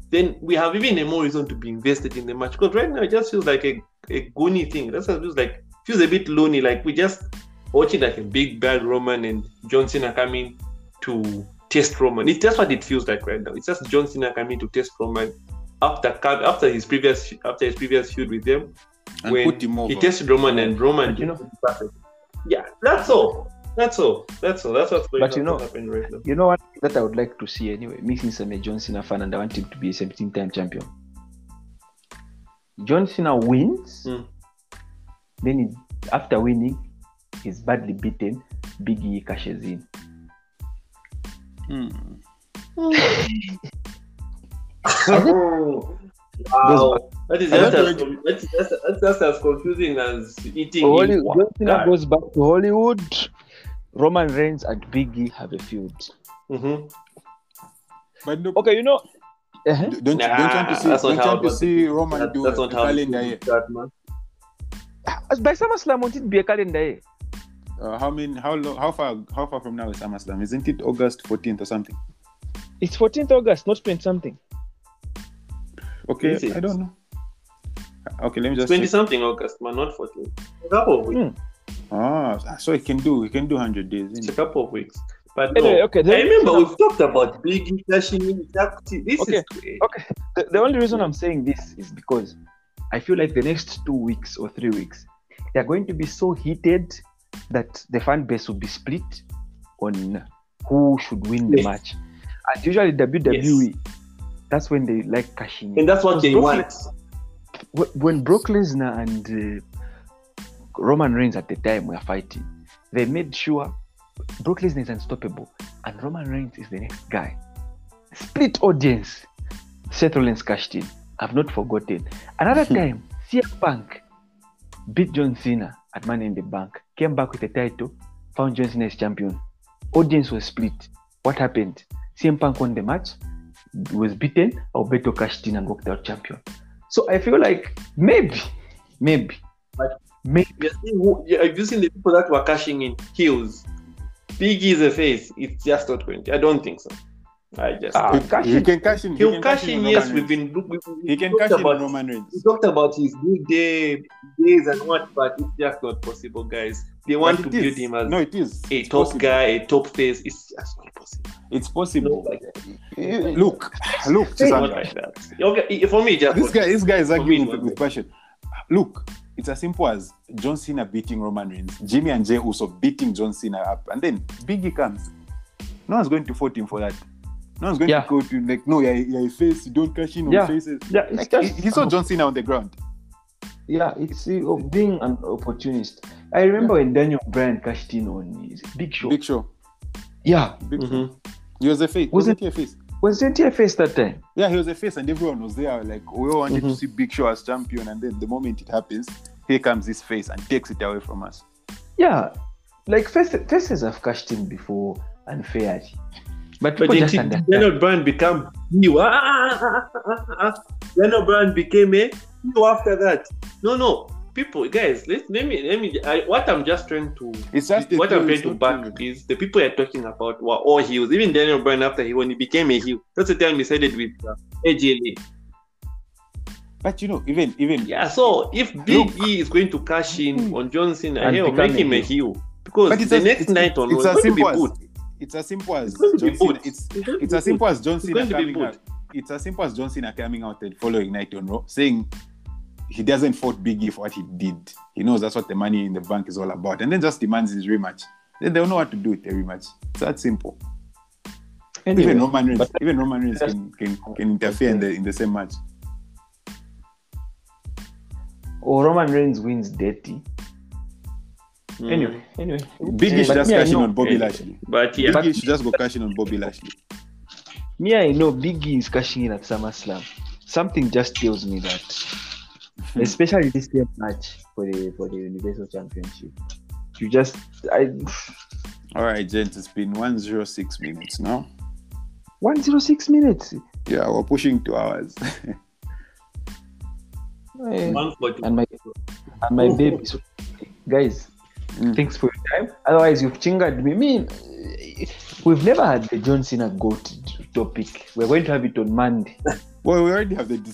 then we have even a more reason to be invested in the match. Because right now it just feels like a goony thing. That's just like feels a bit loony. Like we just. Watching like a big bad Roman and John Cena coming to test Roman. It's just what it feels like right now. It's just John Cena coming to test Roman after his previous feud with them, and when put him over. He tested Roman and Roman, perfect. Yeah, that's all. That's what's going to happen right now. You know what? That I would like to see anyway. Me since I'm a John Cena fan and I want him to be a 17-time champion. John Cena wins, then after winning. He's badly beaten. Big E cashes in. Wow. That's as confusing as eating. John Cena goes back to Hollywood. Roman Reigns and Big E have a feud. Mm-hmm. But look, okay, don't you want to see Roman do a calendar year? By SummerSlam, won't it be a calendar year? How far from now is SummerSlam? Isn't it August 14th or something? It's 14th August, not 20 something. Okay, I don't know. Okay, let me just 20 check. Something August, man, not 14th. A couple of weeks. So he can do 100 days. It's a couple of weeks. But anyway, no. Okay. I remember we've talked about Big E, This is great. Okay. The only reason I'm saying this is because I feel like the next 2 weeks or 3 weeks, they're going to be so heated that the fan base will be split on who should win the match. And usually WWE, that's when they like cashing. And that's what they want. When Brock Lesnar and Roman Reigns at the time were fighting, they made sure Brock Lesnar is unstoppable and Roman Reigns is the next guy. Split audience. Seth Rollins cashed in. I've not forgotten. Another time, CM Punk beat John Cena at Money in the Bank, came back with the title, found John Cena as champion. Audience was split. What happened? CM Punk won the match, was beaten, Alberto cashed in and walked out champion. So I feel like maybe. Have you seen the people that were cashing in? Heels. Big E is a face. It's just not going to. I don't think so. I just he can cash in. He'll cash in. Yes, we've he can cash in Roman Reigns. We talked about his big days and what, but it's just not possible, guys. They want to build him as a top guy, a top face. It's just not possible. It's possible. Like look, Cesaro. Like that. Okay, for me, just this guy is arguing with the question. Look, it's as simple as John Cena beating Roman Reigns, Jimmy and Jey Uso beating John Cena up, and then Big E comes. No one's going to fault him for that. No one's going to go to like, no, you're a face. You don't cash in on faces. Yeah, it's like, just, he saw John Cena on the ground. Yeah, it's being an opportunist. I remember when Daniel Bryan cashed in on his Big Show. Yeah. Big Show. He was a face. Wasn't he a face? Wasn't he a face that time? Yeah, he was a face and everyone was there. Like, we all wanted to see Big Show as champion. And then the moment it happens, here comes this face and takes it away from us. Yeah. Like, faces have cashed in before and failed. But Daniel Bryan became new. Daniel Bryan became a new after that. No, people, guys. Let me. What I'm trying to back is the people you're talking about were all heels. Even Daniel Bryan when he became a heel, that's the time he sided with AJ. But even So if Big E is going to cash in on John Cena, he'll make him a heel because it's as simple as John Cena. It's as simple as John Cena coming out. It's as simple as John Cena coming out the following night on Raw, saying he doesn't fault Big E for what he did. He knows that's what the Money in the Bank is all about, and then just demands his rematch. Then they don't know what to do with the rematch. It's that simple. Anyway, even Roman Reigns can interfere in the same match. Or Roman Reigns wins dirty. Anyway. Big E should just cash in on Bobby Lashley. Big E should just go cashing on Bobby Lashley. Me, I know Big E is cashing in at SummerSlam. Something just tells me that. Especially this year match for the Universal Championship. Alright, gents, it's been 106 minutes now. 106 minutes? Yeah, we're pushing 2 hours. and my baby. So, guys, thanks for your time. Otherwise, you've chingered me. I mean, we've never had the John Cena GOAT topic. We're going to have it on Monday. Well, we already have the John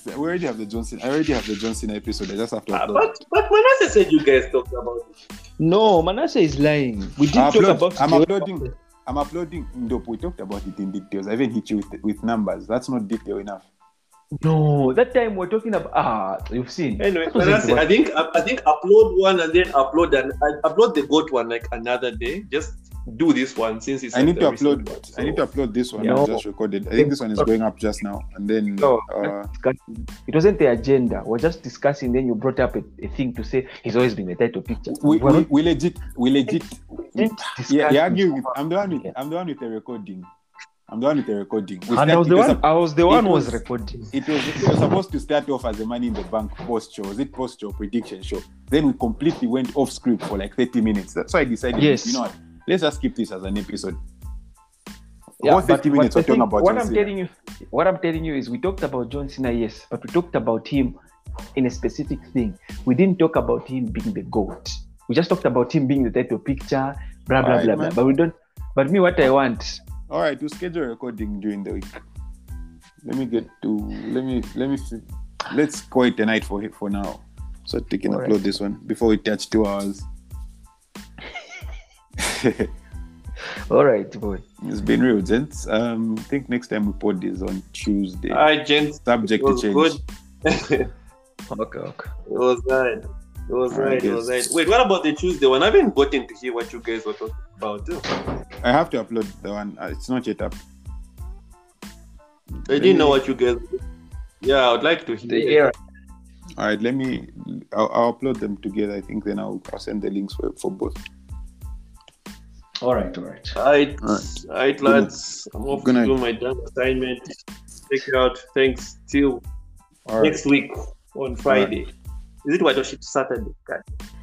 Cena. I already have the John Cena episode. I just have to upload. But Manasseh said you guys talked about it. No, Manasseh is lying. We didn't talk about it. I'm uploading. Nope, we talked about it in details. I even hit you with numbers. That's not detail enough. No, that time we're talking about you've seen. Anyway, I think upload one and then upload the GOAT one like another day. Just do this one since it's. I need to upload this one. Yeah. I just recorded. I think this one is going up just now, and then. It wasn't the agenda. We're just discussing. Then you brought up a thing to say. He's always been the title picture. We legit. Yeah, you're arguing. I'm the one with the recording. I was the one recording. It was supposed to start off as a Money in the Bank post show. Was it post show prediction show? Then we completely went off script for like 30 minutes. So I decided, you know what? Let's just keep this as an episode. Yeah, what 30 minutes we're talking about John Cena. What I'm telling you is we talked about John Cena, yes, but we talked about him in a specific thing. We didn't talk about him being the GOAT. We just talked about him being the title picture, blah, blah, blah, blah. But me, what I want... All right, we'll schedule a recording during the week. Let's call it a night for now. So we can upload this one before we touch 2 hours. All right, boy. It's been real, gents. I think next time we put this on Tuesday. All right, gents. Subject to change. Okay. It was right. Wait, what about the Tuesday one? I haven't gotten to hear what you guys were talking about. Too. I have to upload the one. It's not yet up. I didn't know what you guys. Yeah, I would like to hear. All right, I'll upload them together. I think then I'll send the links for both. All right, lads. I'm off to do my damn assignment. Check it out. Thanks. Till next week on Friday. Is it Saturday?